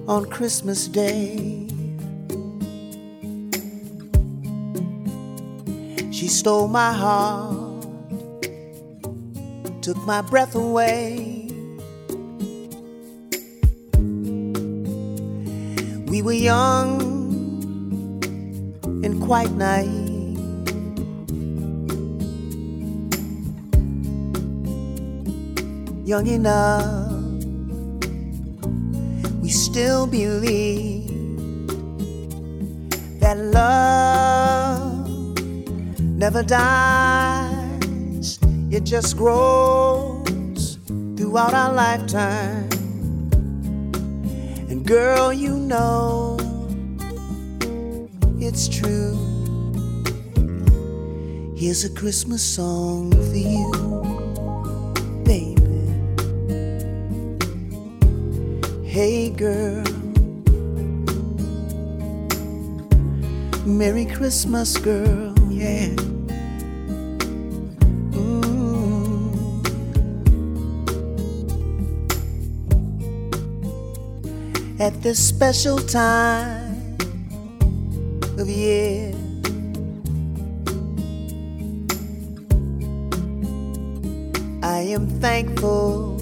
on Christmas Day. She stole my heart took my breath away. We were young and quite naive. Young enough, we still believe that love never dies. It just grows throughout our lifetime. And girl, you know it's true. Here's a Christmas song for you, baby. Hey girl, Merry Christmas, girl, yeah. Mm-hmm. At this special time of year, I am thankful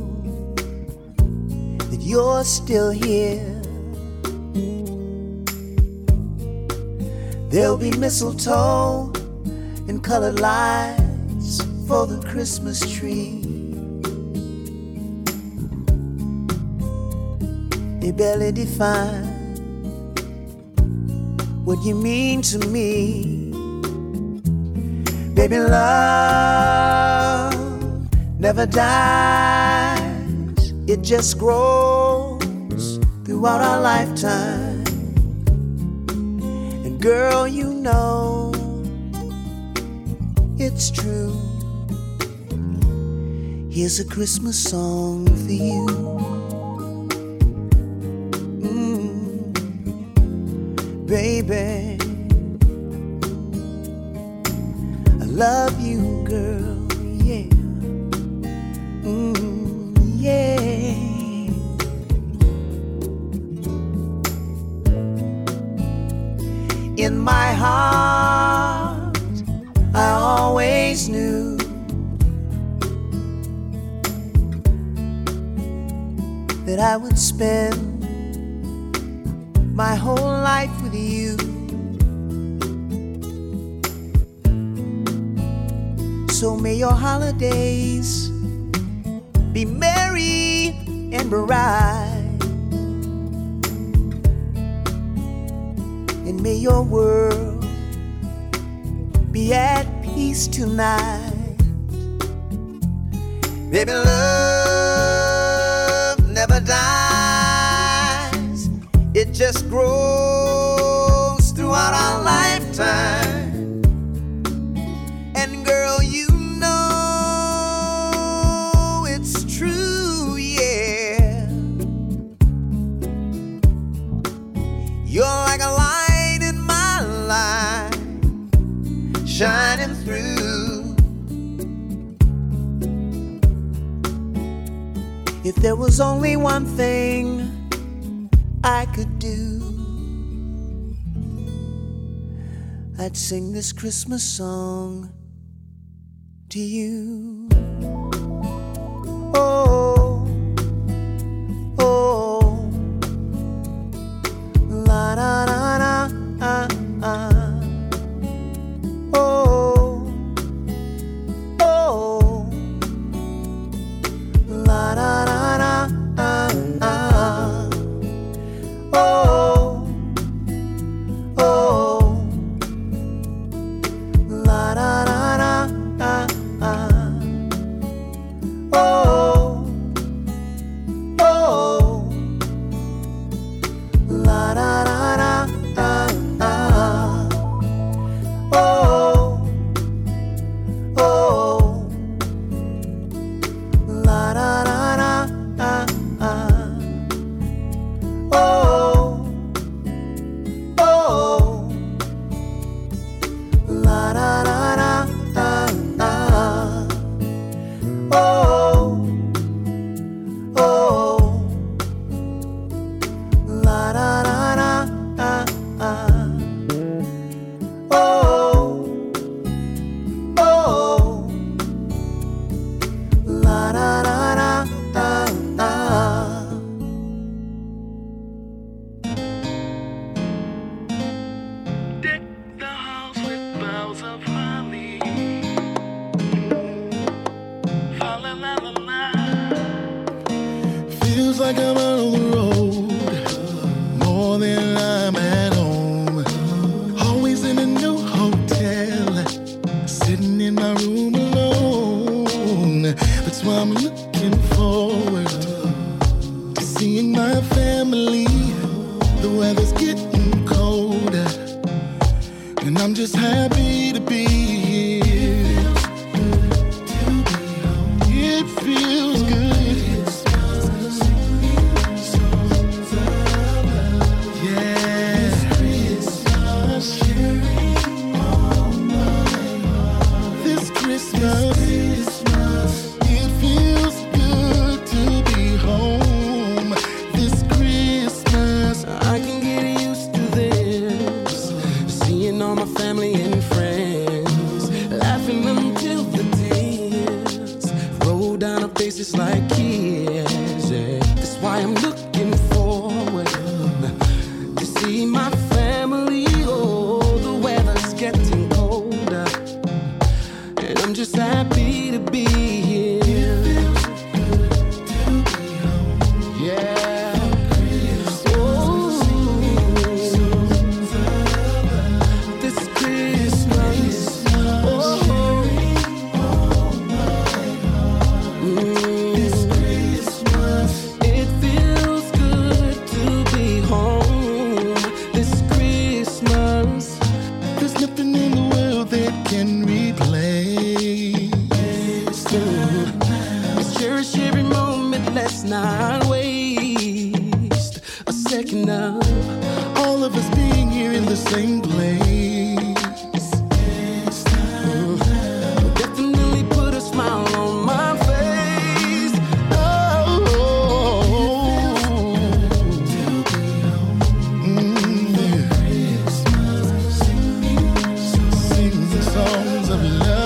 that you're still here. There'll be mistletoe and colored lights for the Christmas tree. They barely define what you mean to me. Baby, love never dies. It just grows throughout our lifetime. Girl, you know it's true. Here's a Christmas song for you. Baby, I love you, girl, yeah. Yeah. In my heart, I always knew that I would spend my whole life with you. So may your holidays be merry and bright. And may your world be at peace tonight. Baby, love never dies. It just grows throughout our lifetime. And girl, you know it's true, yeah. You're like a light shining through. If there was only one thing I could do, I'd sing this Christmas song to you. Oh, oh, la da da da da da. like I'm out on the road, more than I'm at home. Always in a new hotel, sitting in my room alone. That's why I'm looking forward to seeing my family. The weather's getting colder, and I'm just happy to be here. It feels good. It's like kids, yeah. That's why I'm looking forward to see my family. Oh, the weather's getting colder, and I'm just happy to be here. Yeah. Oh, this Christmas. Oh. Mm. Not waste a second of all of us being here in the same place. Definitely put a smile on my face. Oh, sing the songs of love.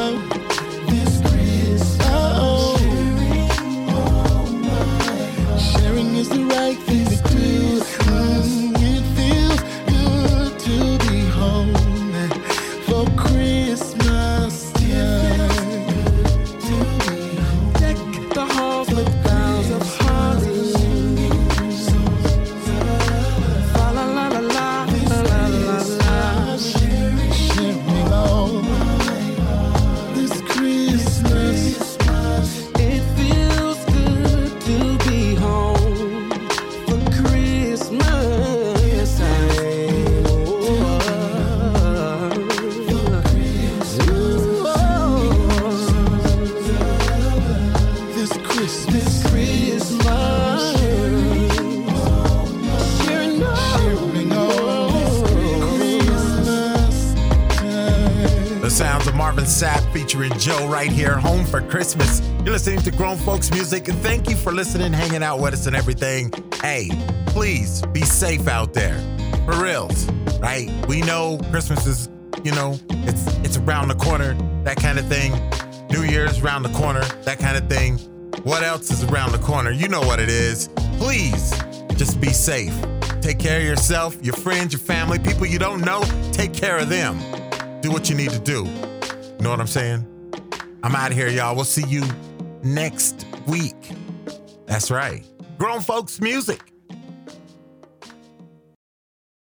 Right here, home for Christmas. You're listening to Grown Folks Music, and thank you for listening, hanging out with us and everything. Hey, please be safe out there. For reals, right? We know Christmas is, you know, it's around the corner, that kind of thing. New Year's around the corner, that kind of thing. What else is around the corner? You know what it is. Please, just be safe. Take care of yourself, your friends, your family, people you don't know. Take care of them. Do what you need to do. You know what I'm saying? I'm out of here, y'all. We'll see you next week. That's right. Grown Folks Music.